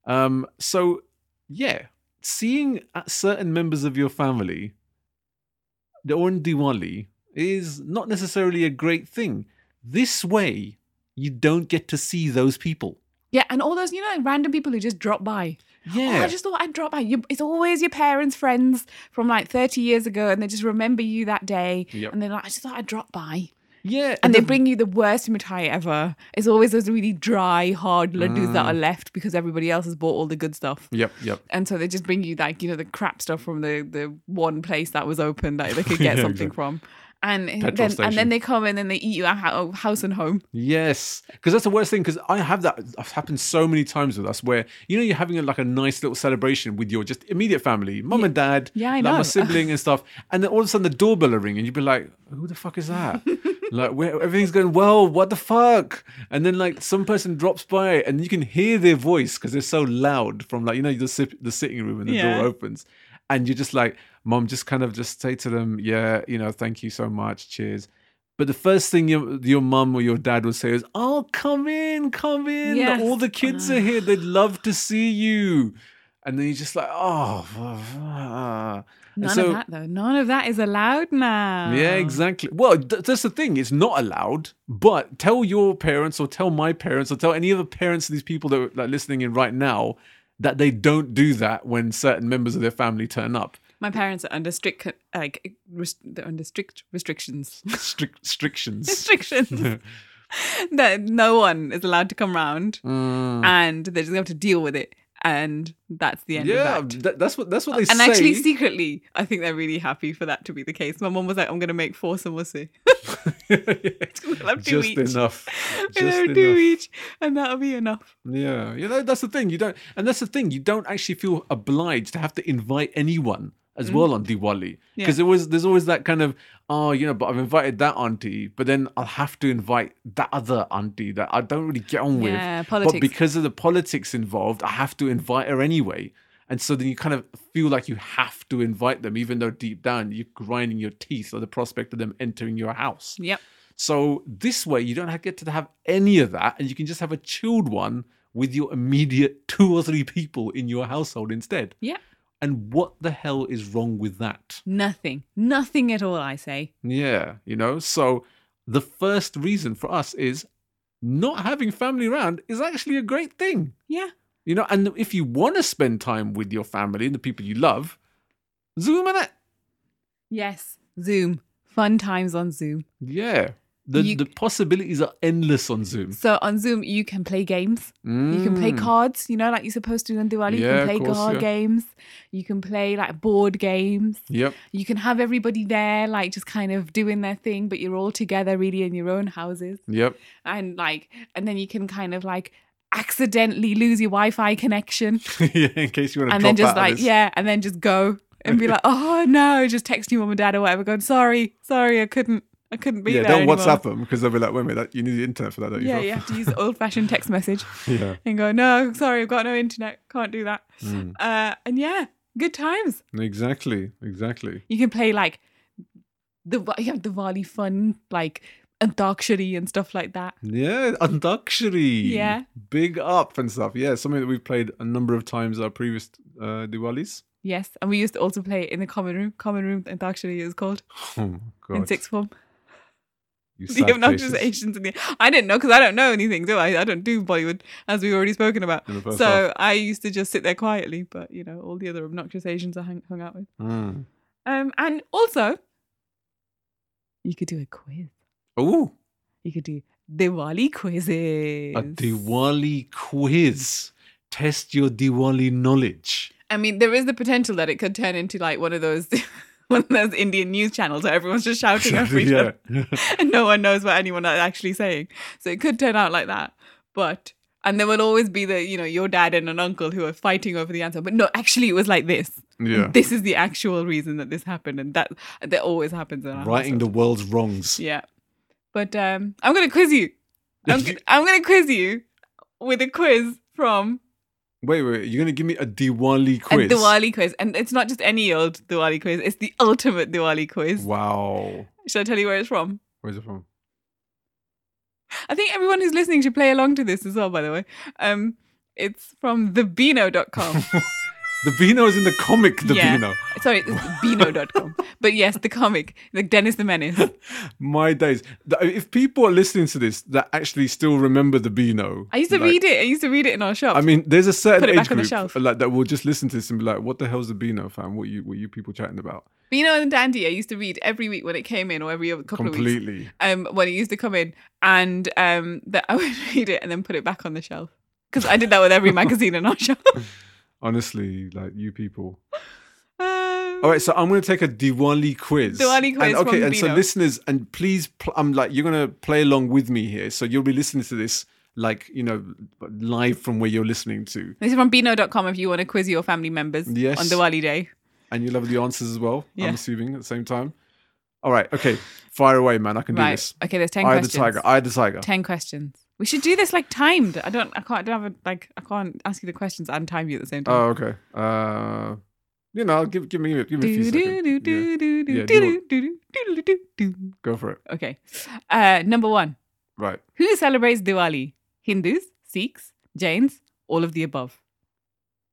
Um, so, yeah, seeing certain members of your family on Diwali is not necessarily a great thing. This way, you don't get to see those people. Yeah, and all those, you know, random people who just drop by. Yeah. Oh, I just thought I'd drop by. You, it's always your parents' friends from like thirty years ago, and they just remember you that day. Yep. And they're like, I just thought I'd drop by. Yeah. And, and they the... bring you the worst mitai ever. It's always those really dry, hard laddus mm. that are left because everybody else has bought all the good stuff. Yep, yep. And so they just bring you like, you know, the crap stuff from the, the one place that was open that they could get yeah, something exactly. from. And then, and then they come in and they eat you at house and home. Yes, because that's the worst thing, because I have that. It's happened so many times with us where, you know, you're having a, like a nice little celebration with your just immediate family, mum yeah. and dad, yeah, I like know. my sibling and stuff. And then all of a sudden the doorbell will ring and you'd be like, who the fuck is that? Like, where everything's going well, what the fuck? And then like some person drops by and you can hear their voice because they're so loud from like, you know, the, sip, the sitting room and the yeah. door opens. And you're just like, Mom, just kind of just say to them, yeah, you know, thank you so much, cheers. But the first thing your, your mum or your dad would say is, oh, come in, come in. Yes. All the kids uh. are here. They'd love to see you. And then you're just like, oh. Uh, None so, of that, though. None of that is allowed now. Yeah, exactly. Well, th- that's the thing. It's not allowed. But tell your parents or tell my parents or tell any other parents of these people that are like, listening in right now that they don't do that when certain members of their family turn up. My parents are under strict, like, rest, they're under strict restrictions. Strict restrictions. Restrictions. That no one is allowed to come round, mm. and they just have to deal with it, and that's the end. Yeah, of that. that, that's what that's what they and say. And actually, secretly, I think they're really happy for that to be the case. My mum was like, "I'm going to make four samosa." We'll just each. enough just enough. Do each, and that'll be enough. Yeah, you know, that's the thing, you don't and that's the thing you don't actually feel obliged to have to invite anyone as mm. well on Diwali, because yeah. there there's always that kind of, oh, you know, but I've invited that auntie, but then I'll have to invite that other auntie that I don't really get on yeah, with politics. But because of the politics involved, I have to invite her anyway. And so then you kind of feel like you have to invite them, even though deep down you're grinding your teeth at the prospect of them entering your house. Yep. So this way, you don't get to have any of that, and you can just have a chilled one with your immediate two or three people in your household instead. Yeah. And what the hell is wrong with that? Nothing. Nothing at all, I say. Yeah, you know, so the first reason for us is not having family around is actually a great thing. Yeah. You know, and if you want to spend time with your family and the people you love, Zoom in it. Yes, Zoom. Fun times on Zoom. Yeah. The you, the possibilities are endless on Zoom. So on Zoom, you can play games. Mm. You can play cards, you know, like you're supposed to on Diwali. Yeah, you can play course, card yeah. games. You can play like board games. Yep. You can have everybody there, like just kind of doing their thing, but you're all together really in your own houses. Yep. And like, and then you can kind of like accidentally lose your Wi-Fi connection. Yeah, in case you want to. And drop then just out like, of this. yeah, and then just go and be like, oh no, just text your mum and dad or whatever, going, sorry, sorry, I couldn't. I couldn't be yeah, there. Yeah, don't anymore. WhatsApp them because they'll be like, wait a minute, you need the internet for that, don't you? Yeah, you have to use old-fashioned text message yeah. and go, no, sorry, I've got no internet. Can't do that. Mm. Uh, and yeah, good times. Exactly, exactly. You can play like the you have Diwali fun, like Antakshari and stuff like that. Yeah, Antakshari. Yeah. Big up and stuff. Yeah, something that we've played a number of times our previous uh, Diwalis. Yes, and we used to also play it in the common room. Common room Antakshari is called. Oh, my God. In sixth form. The obnoxious Asians in the I didn't know because I don't know anything, do I? I don't do Bollywood, as we've already spoken about. So half. I used to just sit there quietly, but you know, all the other obnoxious Asians I hung, hung out with. Mm. Um, and also, you could do a quiz. Oh, you could do Diwali quizzes. A Diwali quiz. Test your Diwali knowledge. I mean, there is the potential that it could turn into like one of those. One of those Indian news channels where everyone's just shouting at each other and no one knows what anyone is actually saying. So it could turn out like that. But, and there will always be the, you know, your dad and an uncle who are fighting over the answer. But no, actually it was like this. Yeah. This is the actual reason that this happened. And that, that always happens. In our Righting episode. The world's wrongs. Yeah. But um, I'm going to quiz you. I'm, I'm going to quiz you with a quiz from... Wait, wait, you're going to give me a Diwali quiz. A Diwali quiz. And it's not just any old Diwali quiz. It's the ultimate Diwali quiz. Wow. Should I tell you where it's from? Where's it from? I think everyone who's listening should play along to this as well, by the way. Um, it's from the beano dot com. The Beano is in the comic, The yeah. Beano. Sorry, it's Beano dot com. But yes, the comic, like Dennis the Menace. My days. If people are listening to this that actually still remember The Beano. I used to like, read it. I used to read it in our shop. I mean, there's a certain Put it age back group on the shelf. Like, that will just listen to this and be like, what the hell's The Beano, fam? What are you, what are you people chatting about? Beano and Dandy, I used to read every week when it came in or every other couple Completely. of weeks. Completely. Um, when it used to come in. And um, that I would read it and then put it back on the shelf. Because I did that with every magazine in our shop. Honestly, like you people. Um, All right, so I'm going to take a Diwali quiz. Diwali quiz. And, okay, from and Beano. So listeners, and please, pl- I'm like, you're going to play along with me here. So you'll be listening to this, like, you know, live from where you're listening to. This is from Beano dot com if you want to quiz your family members yes. on Diwali Day. And you'll have the answers as well, yeah. I'm assuming, at the same time. All right, okay, fire away, man. I can right. do this. Okay, there's ten I questions. I the tiger. I the tiger. ten questions. We should do this like timed. I don't. I can't. I don't have a, like. I can't ask you the questions and time you at the same time. Oh, okay. Uh, you know, give give me give me a few seconds. Go for it. Okay. Uh, number one. Right. Who celebrates Diwali? Hindus, Sikhs, Jains, all of the above.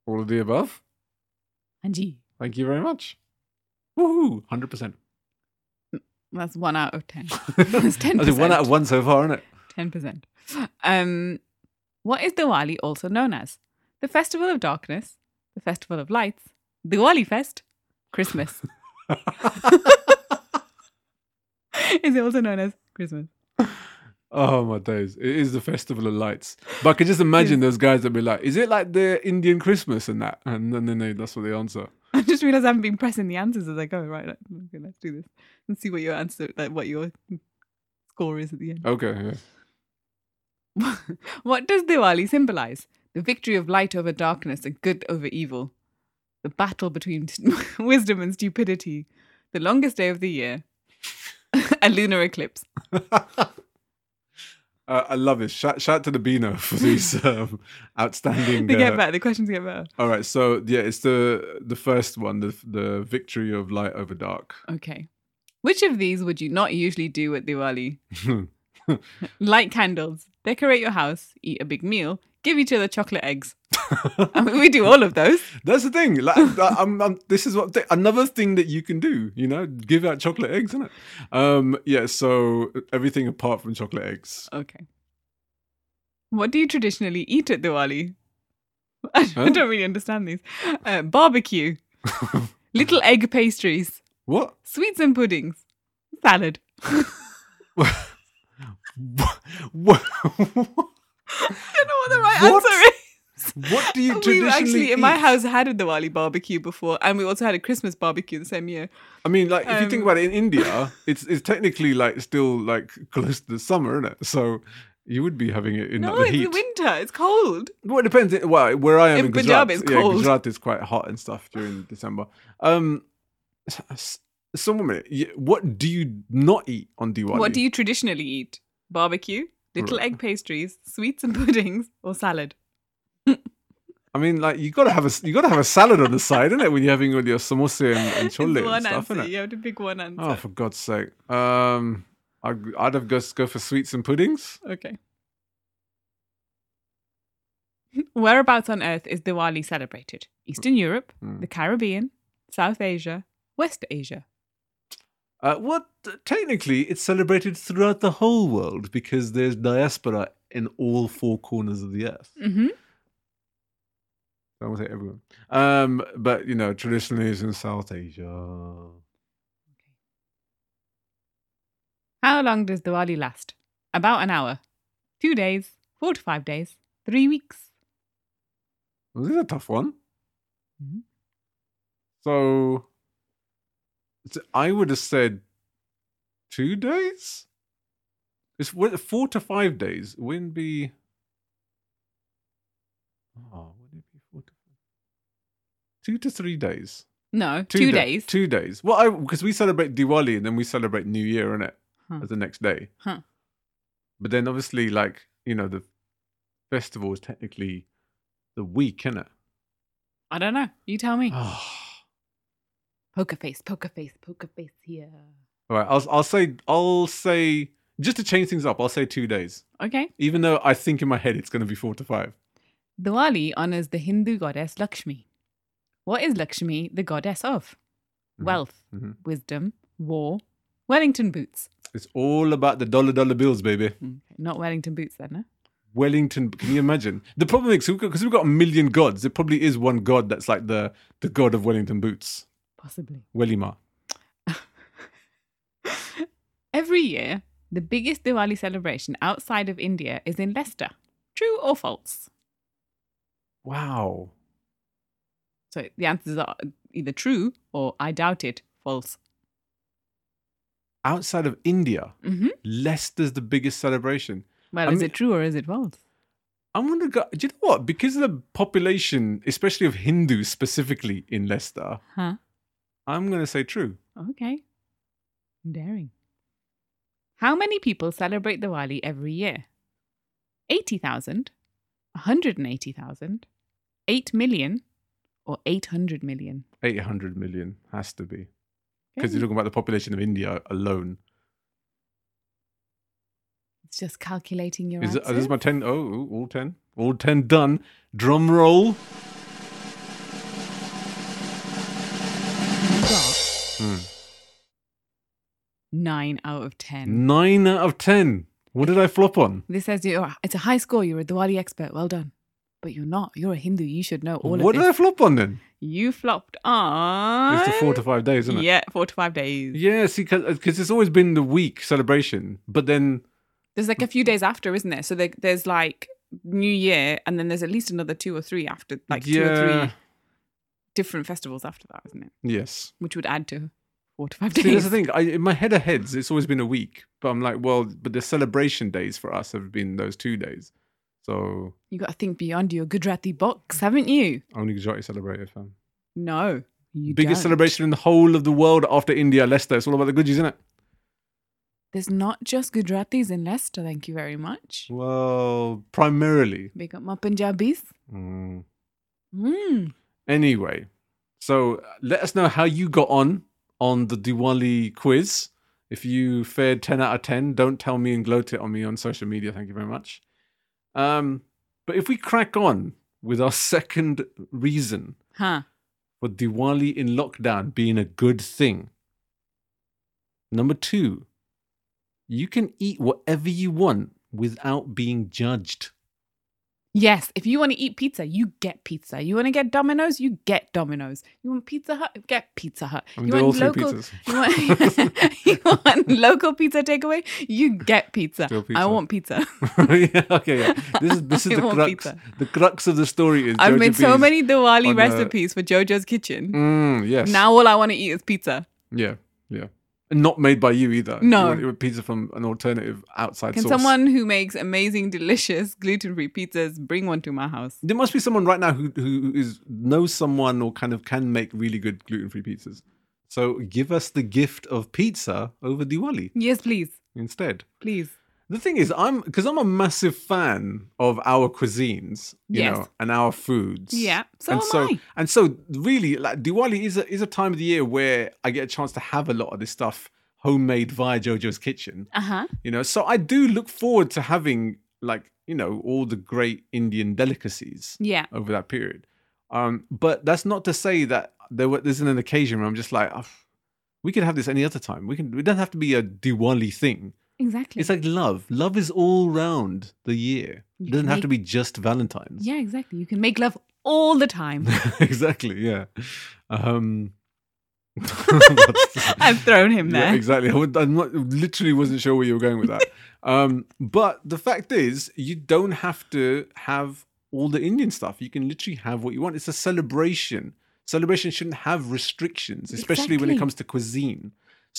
All of the above. Anji. Thank you very much. Woohoo! Hundred percent. That's one out of ten. That's ten. That's one out of one so far, isn't it? ten percent. Um, what is Diwali also known as? The Festival of Darkness, the Festival of Lights, Diwali Fest, Christmas. Is it also known as Christmas? Oh my days. It is the Festival of Lights. But I can just imagine those guys that be like, is it like the Indian Christmas and that? And then they, that's what they answer. I just realised I haven't been pressing the answers as I go. Right, like, okay, let's do this and see what your answer, like what your score is at the end. Okay, yeah. What does Diwali symbolize? The victory of light over darkness and good over evil. The battle between wisdom and stupidity. The longest day of the year. A lunar eclipse. uh, I love it. Shout, shout to the Beano for these um, outstanding... They get uh, better. The questions get better. All right. So, yeah, it's the the first one. The, the victory of light over dark. Okay. Which of these would you not usually do at Diwali? Light candles. Decorate your house, eat a big meal, give each other chocolate eggs. I mean, we do all of those. That's the thing. Like, I'm, I'm, this is what th- another thing that you can do. You know, give out chocolate eggs, isn't it? Um, yeah. So everything apart from chocolate eggs. Okay. What do you traditionally eat at Diwali? I don't huh? really understand these. Uh, barbecue, little egg pastries. What? Sweets and puddings, salad. what? What? I don't know what the right what? answer is. What do you traditionally we actually eat? In my house had a Diwali barbecue before, and we also had a Christmas barbecue the same year. I mean, like, um, if you think about it, in India, it's it's technically like still like close to the summer, isn't it? So you would be having it in no, the heat. No, it's winter. It's cold. Well, it depends. Well, where I am in, in Gujarat, Punjab, it's yeah, cold. Gujarat is quite hot and stuff during December. Um, so one minute, what do you not eat on Diwali? What do you traditionally eat? Barbecue, little egg pastries, sweets and puddings, or salad. I mean, like, you gotta have a you gotta have a salad on the side, isn't it? When you're having all your samosa and, and chole and stuff, isn't it? You have to pick one answer. Oh, for God's sake! Um, I, I'd have go go for sweets and puddings. Okay. Whereabouts on earth is Diwali celebrated? Eastern Europe, mm. the Caribbean, South Asia, West Asia. Uh, what technically it's celebrated throughout the whole world because there's diaspora in all four corners of the earth. Mm-hmm. I won't say everyone, um, but you know, traditionally it's in South Asia. Okay. How long does Diwali last? About an hour, two days, four to five days, three weeks. Well, this is a tough one. Mm-hmm. So. I would have said two days? It's four to five days. It wouldn't be... Oh, would it be four to five? Two to three days. No, two, two da- days. Two days. Well, because we celebrate Diwali and then we celebrate New Year, innit? Huh. As the next day. Huh. But then obviously, like, you know, the festival is technically the week, innit? I don't know. You tell me. Poker face, poker face, poker face here. All right, I'll I'll say I'll say just to change things up. I'll say two days. Okay. Even though I think in my head it's going to be four to five. Diwali honors the Hindu goddess Lakshmi. What is Lakshmi the goddess of? Mm-hmm. Wealth, mm-hmm. wisdom, war, Wellington boots. It's all about the dollar dollar bills, baby. Okay. Not Wellington boots, then, huh? Wellington, can you imagine? The problem is because we've got a million gods. There probably is one god that's like the the god of Wellington boots. Possibly. Welima. Every year, the biggest Diwali celebration outside of India is in Leicester. True or false? Wow. So the answers are either true or I doubt it, false. Outside of India, mm-hmm. Leicester's the biggest celebration. Well, I is mean, it true or is it false? I'm going to go, do you know what? Because of the population, especially of Hindus specifically in Leicester, huh? I'm going to say true. Okay. Daring. How many people celebrate Diwali every year? eighty thousand, one hundred eighty thousand, eight million, or eight hundred million? eight hundred million has to be. Because okay. You're talking about the population of India alone. It's just calculating your is answers. It, this is my ten. Oh, all ten. All ten done. Drum roll. Hmm. Nine out of ten. Nine out of ten. What did I flop on? This says you're, it's a high score. You're a Diwali expert. Well done. But you're not. You're a Hindu. You should know all what of this. What did I flop on then? You flopped on... It's the four to five days, isn't it? Yeah, four to five days. Yeah, see, because it's always been the week celebration. But then... There's like a few days after, isn't there? So there, there's like New Year and then there's at least another two or three after. Like yeah. two or three... different festivals after that, isn't it? Yes. Which would add to four to five days. See, that's the thing. I, in my head of heads, it's always been a week. But I'm like, well, but the celebration days for us have been those two days. So... you got to think beyond your Gujarati box, haven't you? Only Gujarati celebrated, fam. No, you Biggest don't. Celebration in the whole of the world after India, Leicester. It's all about the Gujis, isn't it? There's not just Gujaratis in Leicester, thank you very much. Well, primarily. Big up my Punjabis. Mm. Mm. Anyway, so let us know how you got on on the Diwali quiz. If you fared ten out of ten, don't tell me and gloat it on me on social media. Thank you very much. Um, But if we crack on with our second reason huh. for Diwali in lockdown being a good thing. Number two, you can eat whatever you want without being judged. Yes, if you want to eat pizza, you get pizza. You want to get Domino's, you get Domino's. You want Pizza Hut, get Pizza Hut. I mean, you, want all local, pizzas. you want you want local pizza takeaway, you get pizza. pizza. I want pizza. yeah, okay, yeah. This is this is the crux. Pizza. The crux of the story is. I've Jojo made B's so many Diwali the... recipes for Jojo's Kitchen. Mm, yes. Now all I want to eat is pizza. Yeah, yeah. Not made by you either. No. You want pizza from an alternative outside Can source. Can someone who makes amazing, delicious, gluten-free pizzas bring one to my house? There must be someone right now who, who is knows someone or kind of can make really good gluten-free pizzas. So give us the gift of pizza over Diwali. Yes, please. Instead. Please. The thing is, I'm because I'm a massive fan of our cuisines, you yes. know, and our foods. Yeah, so and am so, I. And so, really, like Diwali is a is a time of the year where I get a chance to have a lot of this stuff homemade via Jojo's Kitchen. Uh huh. You know, so I do look forward to having like you know all the great Indian delicacies. Yeah. Over that period, um, but that's not to say that there isn't an occasion where I'm just like, oh, we could have this any other time. We can. It doesn't have to be a Diwali thing. Exactly. It's like love. Love is all round the year. You it doesn't make... have to be just Valentine's. Yeah, exactly. You can make love all the time. exactly, yeah. Um... I've thrown him there. Yeah, exactly. I not, literally wasn't sure where you were going with that. um, but the fact is, you don't have to have all the Indian stuff. You can literally have what you want. It's a celebration. Celebration shouldn't have restrictions, especially exactly. when it comes to cuisine.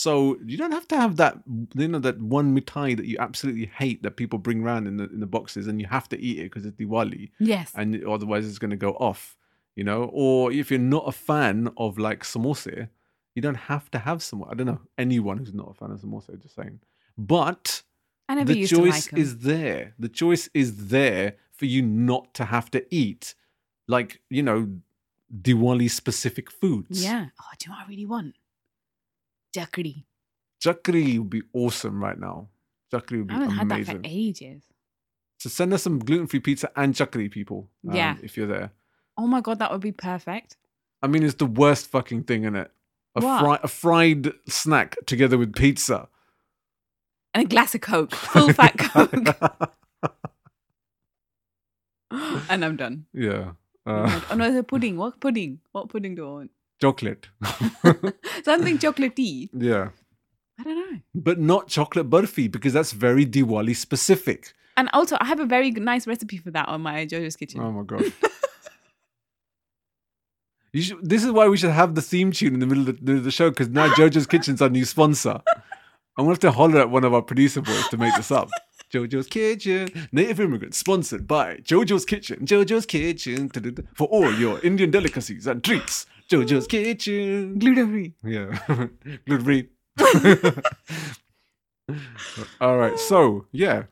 So you don't have to have that, you know, that one mithai that you absolutely hate that people bring around in the in the boxes, and you have to eat it because it's Diwali. Yes, and otherwise it's going to go off, you know. Or if you're not a fan of like samosa, you don't have to have samosa. I don't know anyone who's not a fan of samosa. Just saying, but the choice is there. The choice is there for you not to have to eat, like you know, Diwali specific foods. Yeah. Oh, do you know what I really want? Chakri. Chakri would be awesome right now. Chakri would be amazing. I haven't amazing. had that for ages. So send us some gluten-free pizza and chakri, people. Um, yeah. If you're there. Oh my God, that would be perfect. I mean, it's the worst fucking thing, isn't it? A, fri- a fried snack together with pizza. And a glass of Coke. Full fat Coke. and I'm done. Yeah. Uh, oh no, the pudding. What pudding? What pudding do I want? Chocolate. Something chocolatey. Yeah. I don't know. But not chocolate burfi, because that's very Diwali specific. And also, I have a very nice recipe for that on my Jojo's Kitchen. Oh my God. you should, this is why we should have the theme tune in the middle of the, of the show, because now Jojo's Kitchen's our new sponsor. I'm going to have to holler at one of our producer boys to make this up. Jojo's Kitchen. Native Immigrants, sponsored by Jojo's Kitchen. Jojo's Kitchen. For all your Indian delicacies and treats. Jojo's Kitchen. Gluten-free. Yeah. Gluten-free. All right. So, yeah.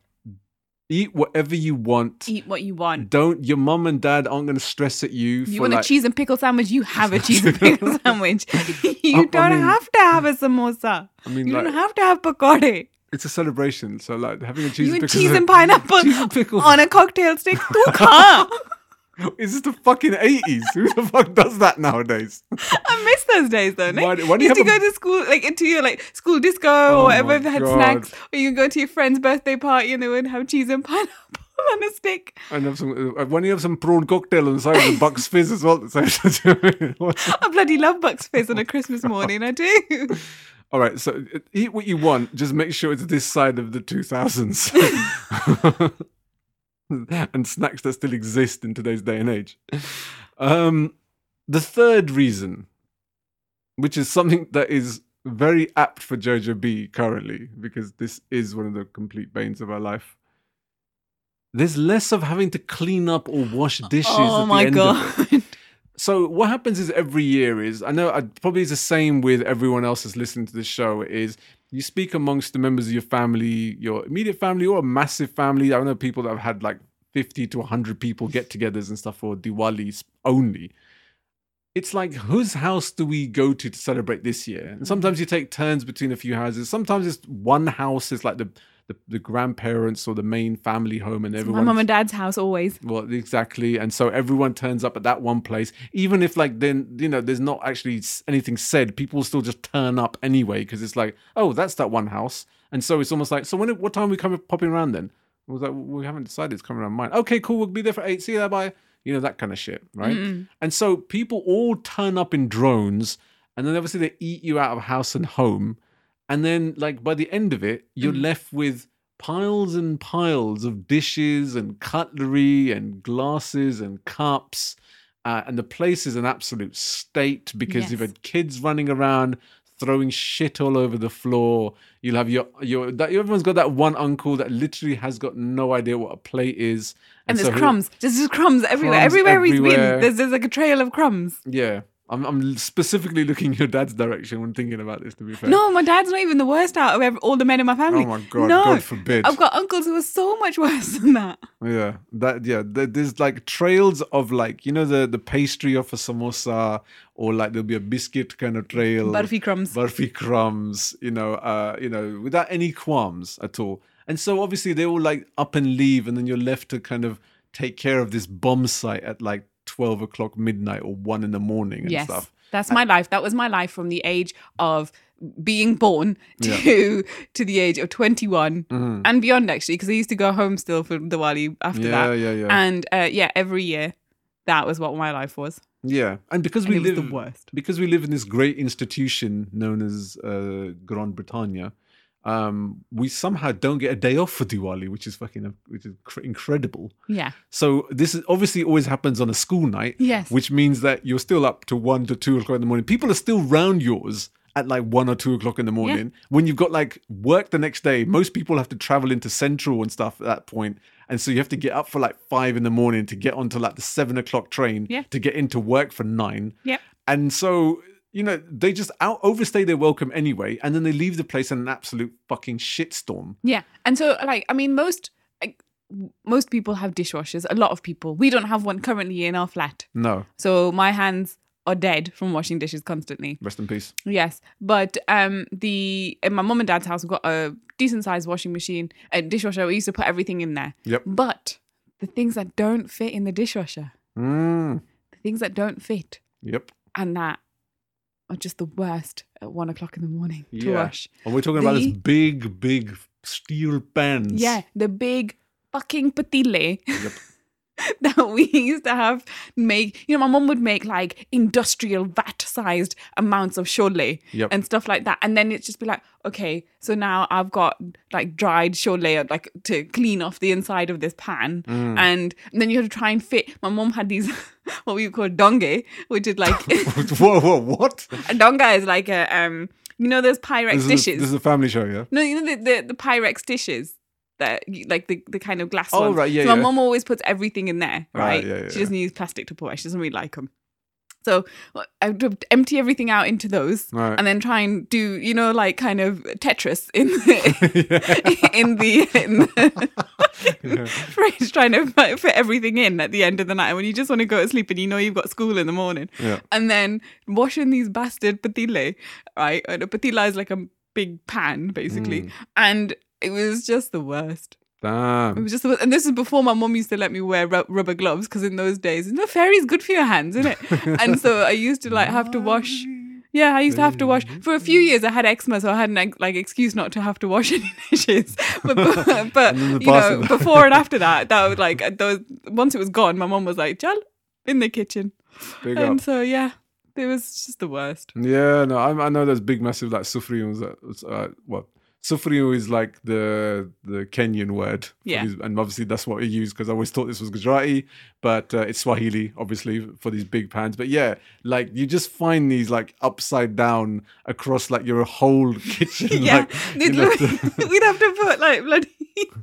Eat whatever you want. Eat what you want. Don't, your mum and dad aren't going to stress at you. You for want like... a cheese and pickle sandwich? You have a cheese and pickle sandwich. You I, don't I mean, have to have a samosa. I mean, you like, don't have to have pakode. It's a celebration. So, like, having a cheese you and pickle. You cheese and pineapple cheese and pickle. On a cocktail stick? You can't. Is this the fucking eighties? Who the fuck does that nowadays? I miss those days though. Like, why, why do you used have to a... go to school, like into your like school disco oh or whatever. They had God. snacks, or you could go to your friend's birthday party and they would have cheese and pineapple on a stick. And have some. Why do you have some prawn cocktail on the side with Bucks Fizz as well? I bloody love Bucks Fizz on a Christmas morning. I do. All right, so eat what you want. Just make sure it's this side of the two thousands. And snacks that still exist in today's day and age. Um, the third reason, which is something that is very apt for Jojo B currently, because this is one of the complete banes of our life. There's less of having to clean up or wash dishes oh at my the end God. Of it. So what happens is every year is, I know it probably is the same with everyone else that's listening to this show, is you speak amongst the members of your family, your immediate family or a massive family. I know people that have had like fifty to one hundred people get-togethers and stuff for Diwali only. it's like, whose house do we go to to celebrate this year? And sometimes you take turns between a few houses. Sometimes it's one house is like the the, the grandparents or the main family home, and it's everyone. My mum and dad's house always. Well, exactly. And so everyone turns up at that one place, even if like then you know there's not actually anything said. People still just turn up anyway because it's like, oh, that's that one house. And so it's almost like, so when what time are we coming popping around then? I was like, we haven't decided. It's coming around mine. Okay, cool. We'll be there for eight. See you there. Bye. You know, that kind of shit, right? Mm-mm. And so people all turn up in drones, and then obviously they eat you out of house and home. And then, like, by the end of it, you're mm. left with piles and piles of dishes and cutlery and glasses and cups. Uh, and the place is an absolute state because yes. you've had kids running around, throwing shit all over the floor. You'll have your your that, everyone's got that one uncle that literally has got no idea what a plate is, and, and there's so crumbs. He, there's just crumbs everywhere. Crumbs everywhere everywhere he's been, there's, there's like a trail of crumbs. Yeah, I'm I'm specifically looking your dad's direction when thinking about this. To be fair, no, my dad's not even the worst out of ever, all the men in my family. Oh my god, no, God forbid. I've got uncles who are so much worse than that. Yeah, that yeah. There's like trails of like you know the the pastry of a samosa. Or like there'll be a biscuit kind of trail, burfi crumbs, burfi crumbs, you know, uh, you know, without any qualms at all. And so obviously they all like up and leave, and then you're left to kind of take care of this bomb site at like twelve o'clock midnight or one in the morning and yes, stuff. That's and- my life. That was my life from the age of being born to yeah. to the age of twenty-one mm-hmm. and beyond, actually, because I used to go home still for Diwali after yeah, that. Yeah, yeah, yeah. And uh, yeah, every year that was what my life was. Yeah, and because and we live the worst. because we live in this great institution known as uh, Grand Britannia, um, we somehow don't get a day off for Diwali, which is fucking which is cr- incredible. Yeah. So this is obviously always happens on a school night. Yes. Which means that you're still up to one to two o'clock in the morning. People are still round yours at like one or two o'clock in the morning yeah. when you've got like work the next day. Most people have to travel into Central and stuff at that point. And so you have to get up for like five in the morning to get onto like the seven o'clock train yeah. to get into work for nine. Yeah. And so, you know, they just out overstay their welcome anyway. And then they leave the place in an absolute fucking shitstorm. Yeah. And so like, I mean, most, like, most people have dishwashers. A lot of people. We don't have one currently in our flat. No. So my hands are dead from washing dishes constantly. Rest in peace. Yes. But um, the in my mum and dad's house, we've got a decent sized washing machine, a dishwasher. We used to put everything in there. Yep. But the things that don't fit in the dishwasher, mm. the things that don't fit. Yep. And that are just the worst at one o'clock in the morning yeah. to wash. And we're talking the, about this big, big steel pans. Yeah. The big fucking patile. Yep. That we used to have make, you know, my mum would make like industrial vat sized amounts of sholay yep. and stuff like that. And then it's just be like, okay, so now I've got like dried sholay like to clean off the inside of this pan. Mm. And then you have to try and fit. My mum had these, what we call donge, which is like. Whoa, whoa, what? A donga is like a, um, you know, those Pyrex this dishes. A, this is a family show, yeah? No, you know, the, the, the Pyrex dishes. That like the, the kind of glass oh, ones. Right, yeah, so my yeah. mum always puts everything in there, right? right yeah, yeah, she doesn't yeah. use plastic Tupperware. She doesn't really like them. So I would empty everything out into those, right. and then try and do you know like kind of Tetris in the in the, in the yeah. fridge, trying to fit everything in at the end of the night when you just want to go to sleep and you know you've got school in the morning, yeah. and then washing these bastard patile, right? And a patila is like a big pan basically, mm. and it was just the worst. Damn. It was just the worst. And this is before my mum used to let me wear ru- rubber gloves because in those days, you know, fairy's good for your hands, isn't it? And so I used to like have to wash. Yeah, I used to have to wash. For a few years, I had eczema, so I had an like excuse not to have to wash any dishes. But, but, but you know, before and after that, that was like those. Once it was gone, my mum was like, "Chal, in the kitchen." Big and up. So yeah. It was just the worst. Yeah, no, I, I know those big, massive like sufriyums. Uh, what? Sufriyo is like the the Kenyan word. Yeah. These, and obviously that's what we use because I always thought this was Gujarati, but uh, it's Swahili, obviously, for these big pans. But yeah, like you just find these like upside down across like your whole kitchen. yeah. Like, you know, the... We'd have to put like bloody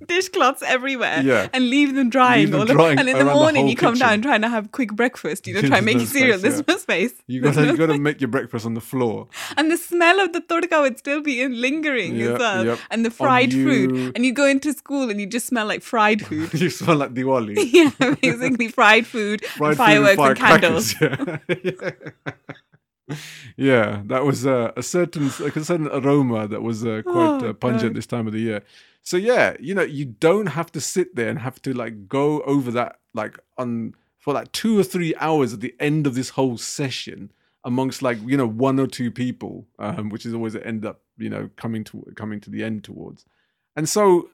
dishcloths everywhere yeah. and leave them drying. Leave them drying and in the morning the you come kitchen. Down trying to have quick breakfast, you know, try and make your cereal. Space, yeah. There's no space. You gotta There's you no gotta space. Make your breakfast on the floor. And the smell of the todka would still be in lingering yeah. as well. Yep. And the fried food, and you go into school and you just smell like fried food. You smell like Diwali. Yeah, basically fried food, fried fireworks, food and, fireworks and, and candles. Yeah. Yeah. Yeah, that was uh, a certain like a certain aroma that was uh, quite oh, uh, pungent God. This time of the year. So yeah, you know, you don't have to sit there and have to like go over that like on for like two or three hours at the end of this whole session amongst like, you know, one or two people, um, which is always end up, you know, coming to coming to the end towards. And so,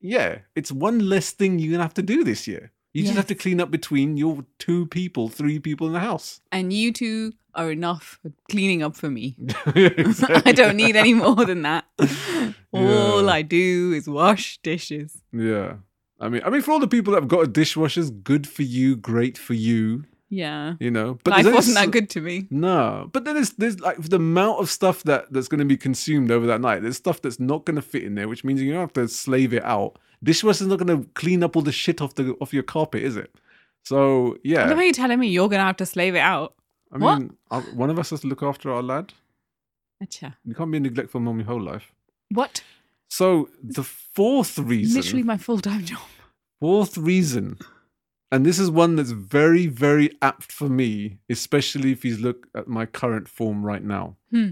yeah, it's one less thing you're going to have to do this year. You yes. just have to clean up between your two people, three people in the house. And you two are enough cleaning up for me. Exactly. I don't need any more than that. All yeah. I do is wash dishes. Yeah. I mean, I mean, for all the people that have got dishwashers, good for you, great for you. Yeah. You know, but life wasn't that good to me. No. But then there's, there's like the amount of stuff that, that's going to be consumed over that night. There's stuff that's not going to fit in there, which means you're going to have to slave it out. Dishwasher's not going to clean up all the shit off the off your carpet, is it? So, yeah. I don't know, you're telling me you're going to have to slave it out. I what? mean, one of us has to look after our lad. Acha. You can't be a neglectful mum your whole life. What? So, the fourth reason. Literally my full-time job. Fourth reason. And this is one that's very, very apt for me, especially if you look at my current form right now. Hmm.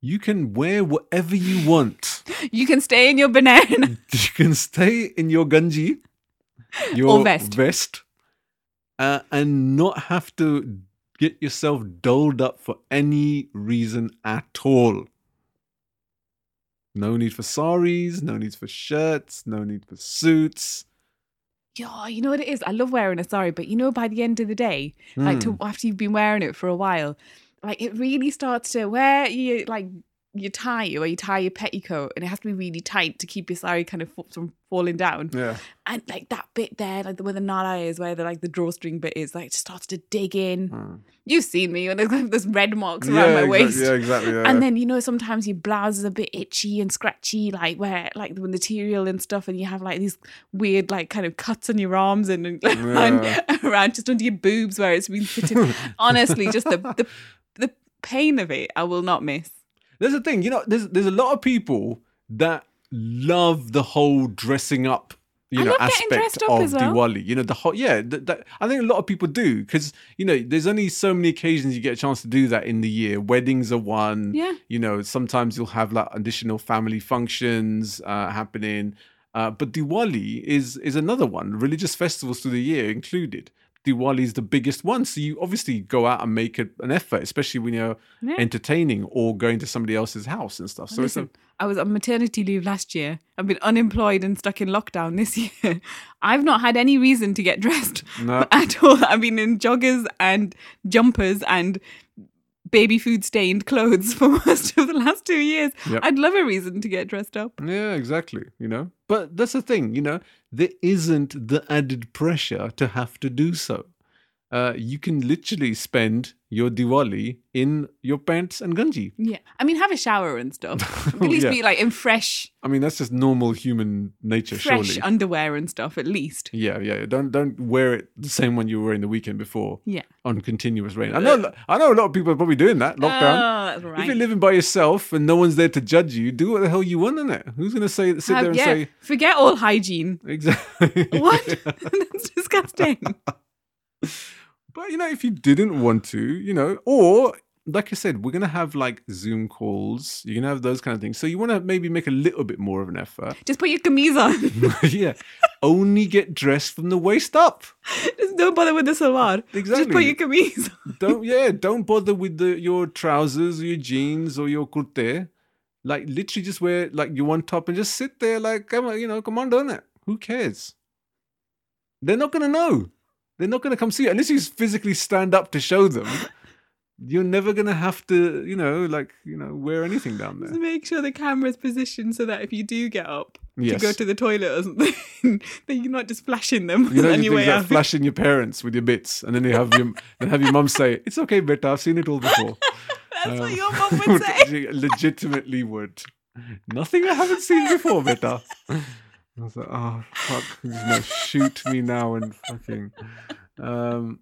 You can wear whatever you want. You can stay in your banana. You can stay in your ganji, your or vest, vest uh, and not have to get yourself doled up for any reason at all. No need for saris, no need for shirts, no need for suits. Yeah, you know what it is? I love wearing a sari, but you know, by the end of the day, mm. like to, after you've been wearing it for a while, like it really starts to wear you like your tie or you tie your petticoat, and it has to be really tight to keep your sari kind of from falling down. Yeah, and like that bit there, like where the nara is, where the like the drawstring bit is, like starts to dig in. Mm. You've seen me when there's like this red marks around yeah, my exactly, waist. Yeah, exactly. Yeah. And then you know sometimes your blouse is a bit itchy and scratchy, like where like the material and stuff, and you have like these weird like kind of cuts on your arms and, and yeah. around, around just under your boobs where it's been sitting. Honestly, just the, the the pain of it, I will not miss. There's a thing, you know, there's there's a lot of people that love the whole dressing up, you know, aspect of Diwali. You know, the whole, yeah, th- that, I think a lot of people do because, you know, there's only so many occasions you get a chance to do that in the year. Weddings are one. Yeah. You know, sometimes you'll have like additional family functions uh, happening. Uh, but Diwali is is another one, religious festivals through the year included. Diwali is the biggest one, so you obviously go out and make a, an effort, especially when you're yeah. entertaining or going to somebody else's house and stuff. So Listen, it's a... I was on maternity leave last year. I've been unemployed and stuck in lockdown this year. I've not had any reason to get dressed no. at all. I've been in joggers and jumpers and baby food stained clothes for most of the last two years. Yep. I'd love a reason to get dressed up. Yeah, exactly. You know, but that's the thing, you know, there isn't the added pressure to have to do so. Uh, you can literally spend your Diwali in your pants and ganji. Yeah. I mean, have a shower and stuff. At least yeah. be like in fresh. I mean, that's just normal human nature, fresh surely. Fresh underwear and stuff, at least. Yeah, yeah. Don't don't wear it the same one you were wearing the weekend before. Yeah. On continuous rain. I know I know a lot of people are probably doing that. Lockdown. Oh, that's right. If you're living by yourself and no one's there to judge you, do what the hell you want, innit? Who's going to say sit have, there and yeah, say... Forget all hygiene. Exactly. What? That's disgusting. But, you know, if you didn't want to, you know, or like I said, we're going to have like Zoom calls. You're going to have those kind of things. So you want to maybe make a little bit more of an effort. Just put your kameez on. Yeah. Only get dressed from the waist up. Just don't bother with the salwar. Exactly. Just put your kameez on. Don't, yeah. Don't bother with the, your trousers or your jeans or your kurte. Like literally just wear like your one top and just sit there like, come on, you know, come on, don't it? Who cares? They're not going to know. They're not going to come see you. Unless you physically stand up to show them, you're never going to have to, you know, like, you know, wear anything down there. Just make sure the camera's positioned so that if you do get up yes. to go to the toilet or something, then you're not just flashing them. You know, you think like flashing your parents with your bits and then you have your, then have your mum say, it's okay, beta, I've seen it all before. That's um, what your mum would say. She legitimately would. Nothing I haven't seen before, beta. I was like, oh, fuck, he's going to shoot me now and fucking... Um,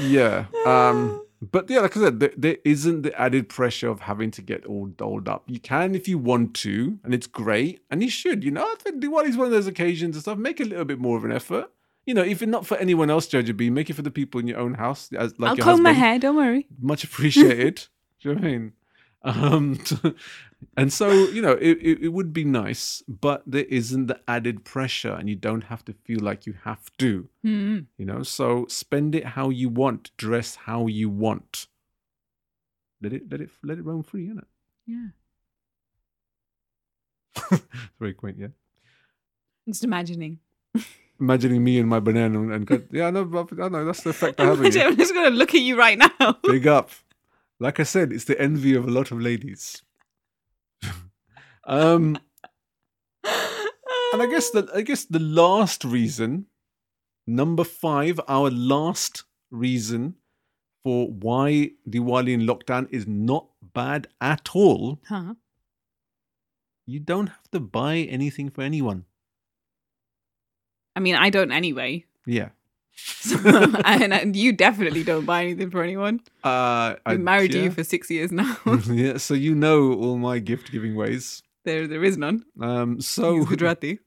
yeah. Um, but yeah, like I said, there, there isn't the added pressure of having to get all dolled up. You can if you want to, and it's great, and you should. You know, I think Diwali's one of those occasions and stuff. Make a little bit more of an effort. you know, if it's not for anyone else, Jojo B, make it for the people in your own house. As, like I'll your comb husband. My hair, don't worry. Much appreciated. Do you know what I mean? Um, and so, you know, it, it, it would be nice, but there isn't the added pressure and you don't have to feel like you have to, mm. you know, so spend it how you want, dress how you want. Let it, let it, let it roam free, innit? Yeah. Very quaint, yeah. Just imagining. Imagining me and my banana and, and yeah, I know, I know, that's the effect I have. I'm just going to look at you right now. Big up. Like I said, it's the envy of a lot of ladies. um, and I guess the I guess the last reason, number five, our last reason for why Diwali in lockdown is not bad at all. Huh? You don't have to buy anything for anyone. I mean, I don't anyway. Yeah. So, and, and you definitely don't buy anything for anyone. Uh, I've married yeah. you for six years now. Yeah, so you know all my gift giving ways. There, there is none. Um, so Gujarati.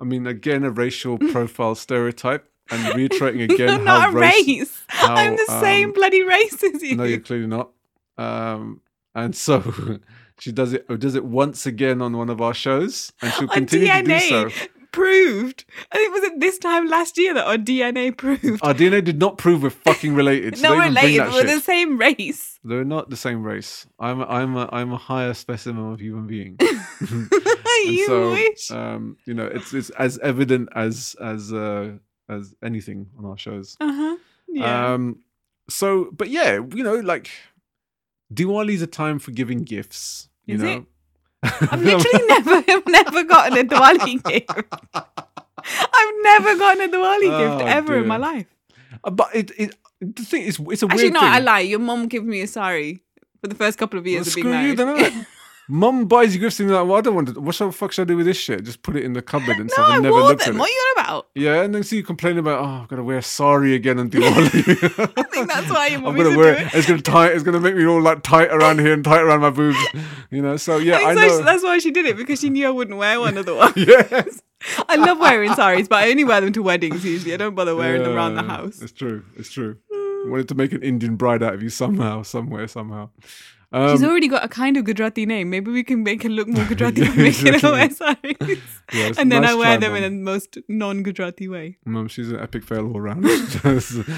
I mean, again, a racial profile stereotype, and reiterating again how not a race. race. How, I'm the um, same bloody race as you. No, you're clearly not. Um, and so she does it. Does it once again on one of our shows, and she'll continue to do so. Proved. I think was it this time last year that our D N A proved. Our D N A did not prove we're fucking related. So no, we're related. We're shit. The same race. They're not the same race. I'm I'm a, I'm a higher specimen of human being. You so, wish. Um, you know, it's it's as evident as as uh, as anything on our shows. Uh huh. Yeah. Um. So, but yeah, you know, like Diwali's a time for giving gifts. You Is know. It? I've literally never, I've never gotten a Diwali gift. I've never gotten a Diwali oh, gift ever dear. in my life. Uh, but it, it, the thing is, it's a Actually, weird no, thing. Actually, no, I lie. Your mum gave me a sari for the first couple of years well, of being married. Screw you, then. Mum buys you gifts and you're like, well, I don't want to. What the fuck should I do with this shit? Just put it in the cupboard and no, stuff and I never looked them. at it. What are you on about? Yeah, and then see so you complain about, oh, I've got to wear sari again on Diwali. I think that's why your mum is doing it. It's going to tie, it's going to make me all like tight around here and tight around my boobs. You know, so yeah, I, I know. So, that's why she did it, because she knew I wouldn't wear one otherwise. Yes. I love wearing saris, but I only wear them to weddings usually. I don't bother wearing yeah, them around the house. It's true. It's true. I wanted to make an Indian bride out of you somehow, somewhere, somehow. Um, She's already got a kind of Gujarati name. Maybe we can make her look more Gujarati yeah, by making exactly. her wear saris. Yeah, and then nice I wear try, them man. in the most non-Gujarati way. Mum, she's an epic fail all round.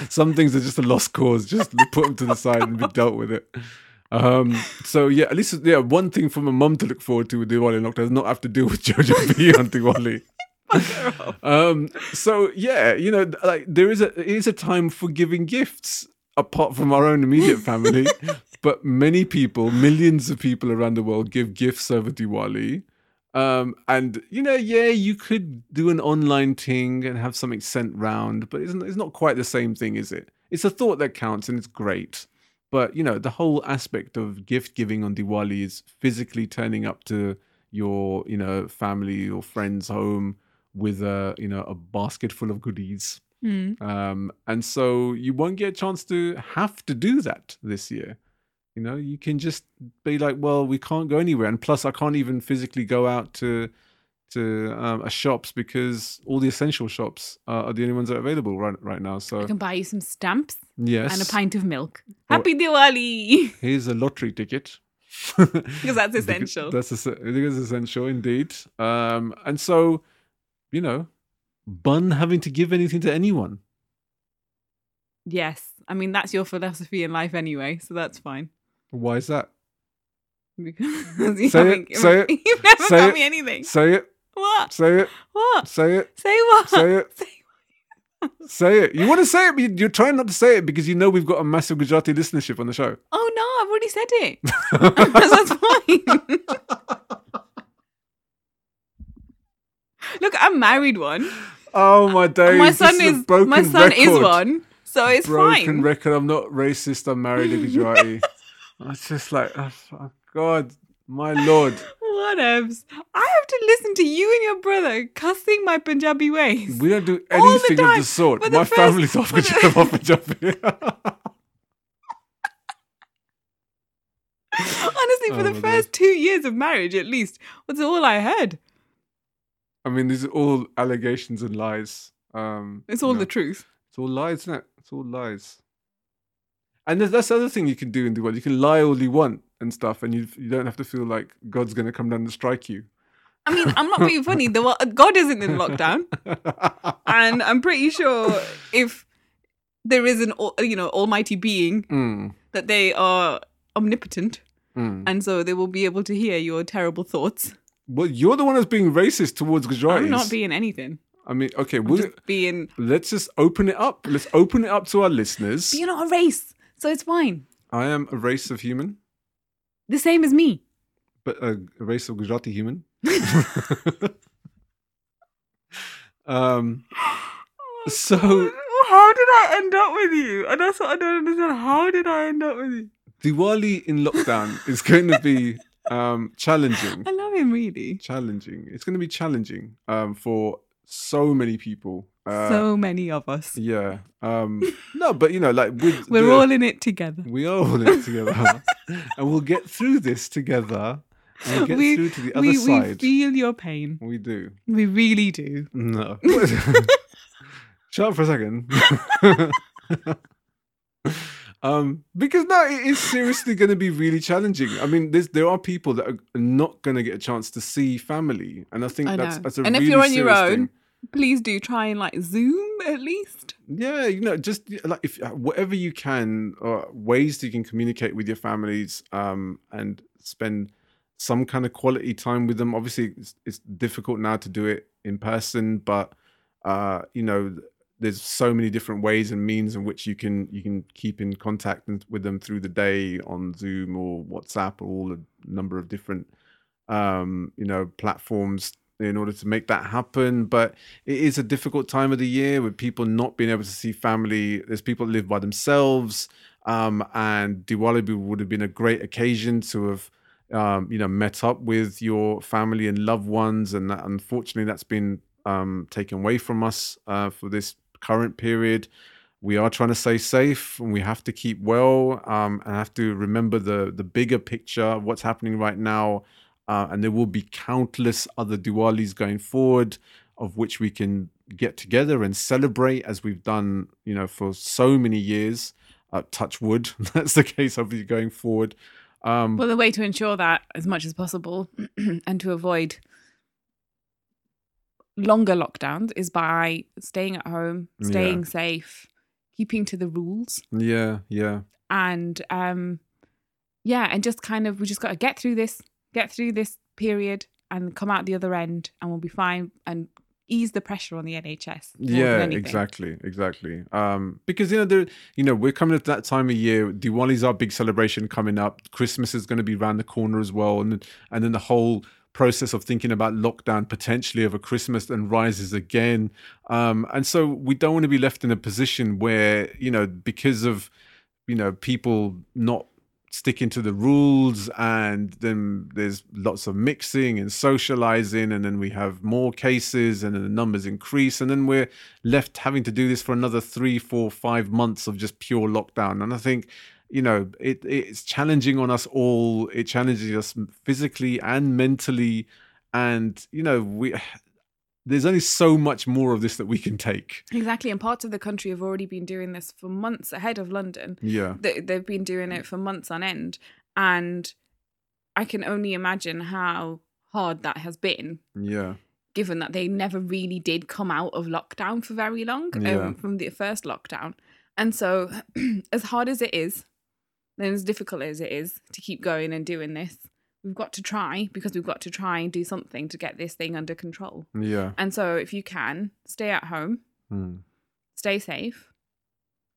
Some things are just a lost cause. Just put them to the side and be dealt with it. Um, so yeah, at least yeah, one thing for my mum to look forward to with Diwali and lockdown is not have to deal with Jojo B on Diwali. um, so yeah, you know, like there is a it is a time for giving gifts apart from our own immediate family. But many people, millions of people around the world give gifts over Diwali. Um, and, you know, yeah, you could do an online thing and have something sent round, but it's not, it's not quite the same thing, is it? It's a thought that counts and it's great. But, you know, the whole aspect of gift giving on Diwali is physically turning up to your, you know, family or friends' home with a, you know, a basket full of goodies. Mm. Um, and so you won't get a chance to have to do that this year. You know, you can just be like, well, we can't go anywhere. And plus, I can't even physically go out to to um, a shops because all the essential shops uh, are the only ones that are available right, right now. So I can buy you some stamps yes. and a pint of milk. Or, Happy Diwali! Here's a lottery ticket. Because that's essential. Because that's a, it is essential indeed. Um, and so, you know, bun having to give anything to anyone. Yes. I mean, that's your philosophy in life anyway, so that's fine. Why is that? Because you say it, say it, you've never say got it, me anything. Say it. What? Say it. What? Say it. Say what? Say it. Say it. Say it. You want to say it, but you're trying not to say it because you know we've got a massive Gujarati listenership on the show. Oh, no, I've already said it. That's fine. Look, I'm married one. Oh, my days. My son, is, is, my son is one. So it's Broken fine. Broken record. I'm not racist. I'm married a Gujarati. It's just like, oh, God, my Lord. Whatevs. I have to listen to you and your brother cussing my Punjabi ways. We don't do anything the of the sort. The my first... family's off Punjabi. Honestly, for oh, the first God. two years of marriage, at least, that's all I heard. I mean, these are all allegations and lies. Um, it's all you know, the truth. It's all lies, isn't it? It's all lies. And that's the other thing you can do in the world. You can lie all you want and stuff, and you you don't have to feel like God's going to come down and strike you. I mean, I'm not being funny. The world, God isn't in lockdown. And I'm pretty sure if there is an, you know, almighty being, mm. that they are omnipotent. Mm. And so they will be able to hear your terrible thoughts. Well, you're the one that's being racist towards Gujaratis. I'm not being anything. I mean, okay. I'm just it, being... Let's just open it up. Let's open it up to our listeners. But you're not a race, so it's fine. I am a race of human. The same as me. But a race of Gujarati human. um. Oh, so... God. How did I end up with you? And that's what I don't understand. How did I end up with you? Diwali in lockdown is going to be um, challenging. I love him, really. Challenging. It's going to be challenging um, for so many people. Uh, so many of us. Yeah. Um, no, but you know, like... With We're the, all in it together. We are all in it together. And we'll get through this together. And we'll get we, through to the other we, side. We feel your pain. We do. We really do. No. Shut up for a second. Um, because no, it is seriously going to be really challenging. I mean, there are people that are not going to get a chance to see family, and I think I that's, that's a and really serious thing. And if you're on your own, thing. Please do try and like Zoom at least. Yeah, you know, just like if whatever you can, uh, ways that you can communicate with your families, um, and spend some kind of quality time with them. Obviously, it's, it's difficult now to do it in person, but uh, you know. There's so many different ways and means in which you can you can keep in contact with them through the day on Zoom or WhatsApp or all a number of different um, you know platforms in order to make that happen. But it is a difficult time of the year with people not being able to see family. There's people that live by themselves, um, and Diwali would have been a great occasion to have um, you know met up with your family and loved ones, and that, unfortunately that's been um, taken away from us uh, for this. Current period. We are trying to stay safe, and we have to keep well, um, and have to remember the the bigger picture of what's happening right now, uh, and there will be countless other Diwalis going forward, of which we can get together and celebrate as we've done, you know, for so many years. Uh, touch wood, that's the case. Obviously, going forward. Um, well, the way to ensure that as much as possible, and to avoid longer lockdowns is by staying at home, staying yeah. safe, keeping to the rules. Yeah, yeah. And um, yeah, and just kind of, we just got to get through this, get through this period and come out the other end, and we'll be fine, and ease the pressure on the N H S. Yeah, exactly, exactly. Um, because, you know, there, you know, we're coming at that time of year. Diwali's our big celebration coming up. Christmas is going to be around the corner as well. And and then the whole process of thinking about lockdown potentially over Christmas and rises again. Um, and so we don't want to be left in a position where, you know, because of, you know, people not sticking to the rules, and then there's lots of mixing and socializing, and then we have more cases, and then the numbers increase, and then we're left having to do this for another three, four, five months of just pure lockdown. And I think you know, it it's challenging on us all. It challenges us physically and mentally, and you know, we there's only so much more of this that we can take. Exactly, and parts of the country have already been doing this for months ahead of London. Yeah, they, they've been doing it for months on end, and I can only imagine how hard that has been. Yeah, given that they never really did come out of lockdown for very long yeah. um, from the first lockdown, and so as hard as it is. And as difficult as it is to keep going and doing this, we've got to try because we've got to try and do something to get this thing under control. Yeah. And so if you can, stay at home, mm. stay safe,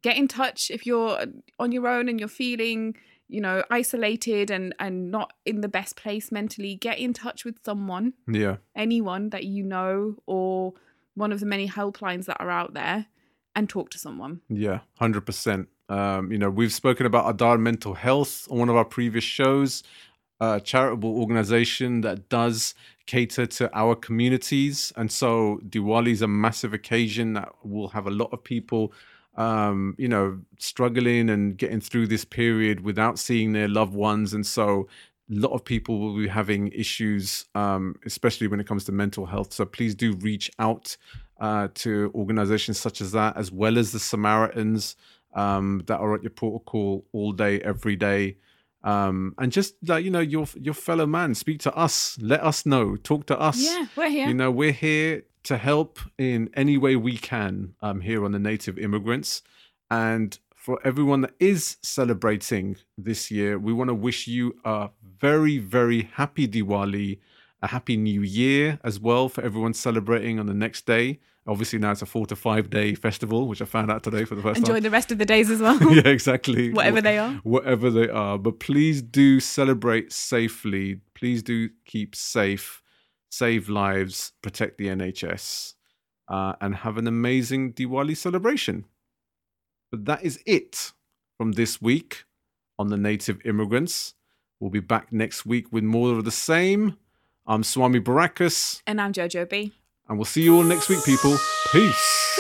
get in touch if you're on your own and you're feeling, you know, isolated and, and not in the best place mentally. Get in touch with someone, yeah, anyone that you know or one of the many helplines that are out there, and talk to someone. Yeah, one hundred percent. Um, you know, we've spoken about Aadhar Mental Health on one of our previous shows, a charitable organization that does cater to our communities. And so Diwali is a massive occasion that will have a lot of people, um, you know, struggling and getting through this period without seeing their loved ones. And so a lot of people will be having issues, um, especially when it comes to mental health. So please do reach out uh, to organizations such as that, as well as the Samaritans um, that are at your protocol all day, every day. Um, and just like, you know, your, your fellow man, speak to us, let us know, talk to us. Yeah, we're here. You know, we're here to help in any way we can um, here on The Native Immigrants. And for everyone that is celebrating this year, we want to wish you a very, very happy Diwali, a happy new year as well for everyone celebrating on the next day. Obviously now it's a four to five day festival, which I found out today for the first Enjoy time. Enjoy the rest of the days as well. Yeah, exactly. Whatever Wh- they are. Whatever they are. But please do celebrate safely. Please do keep safe. Save lives. Protect the N H S. Uh, and have an amazing Diwali celebration. But that is it from this week on The Native Immigrants. We'll be back next week with more of the same. I'm Swami Barakas. And I'm Jojo B. And we'll see you all next week, people. Peace.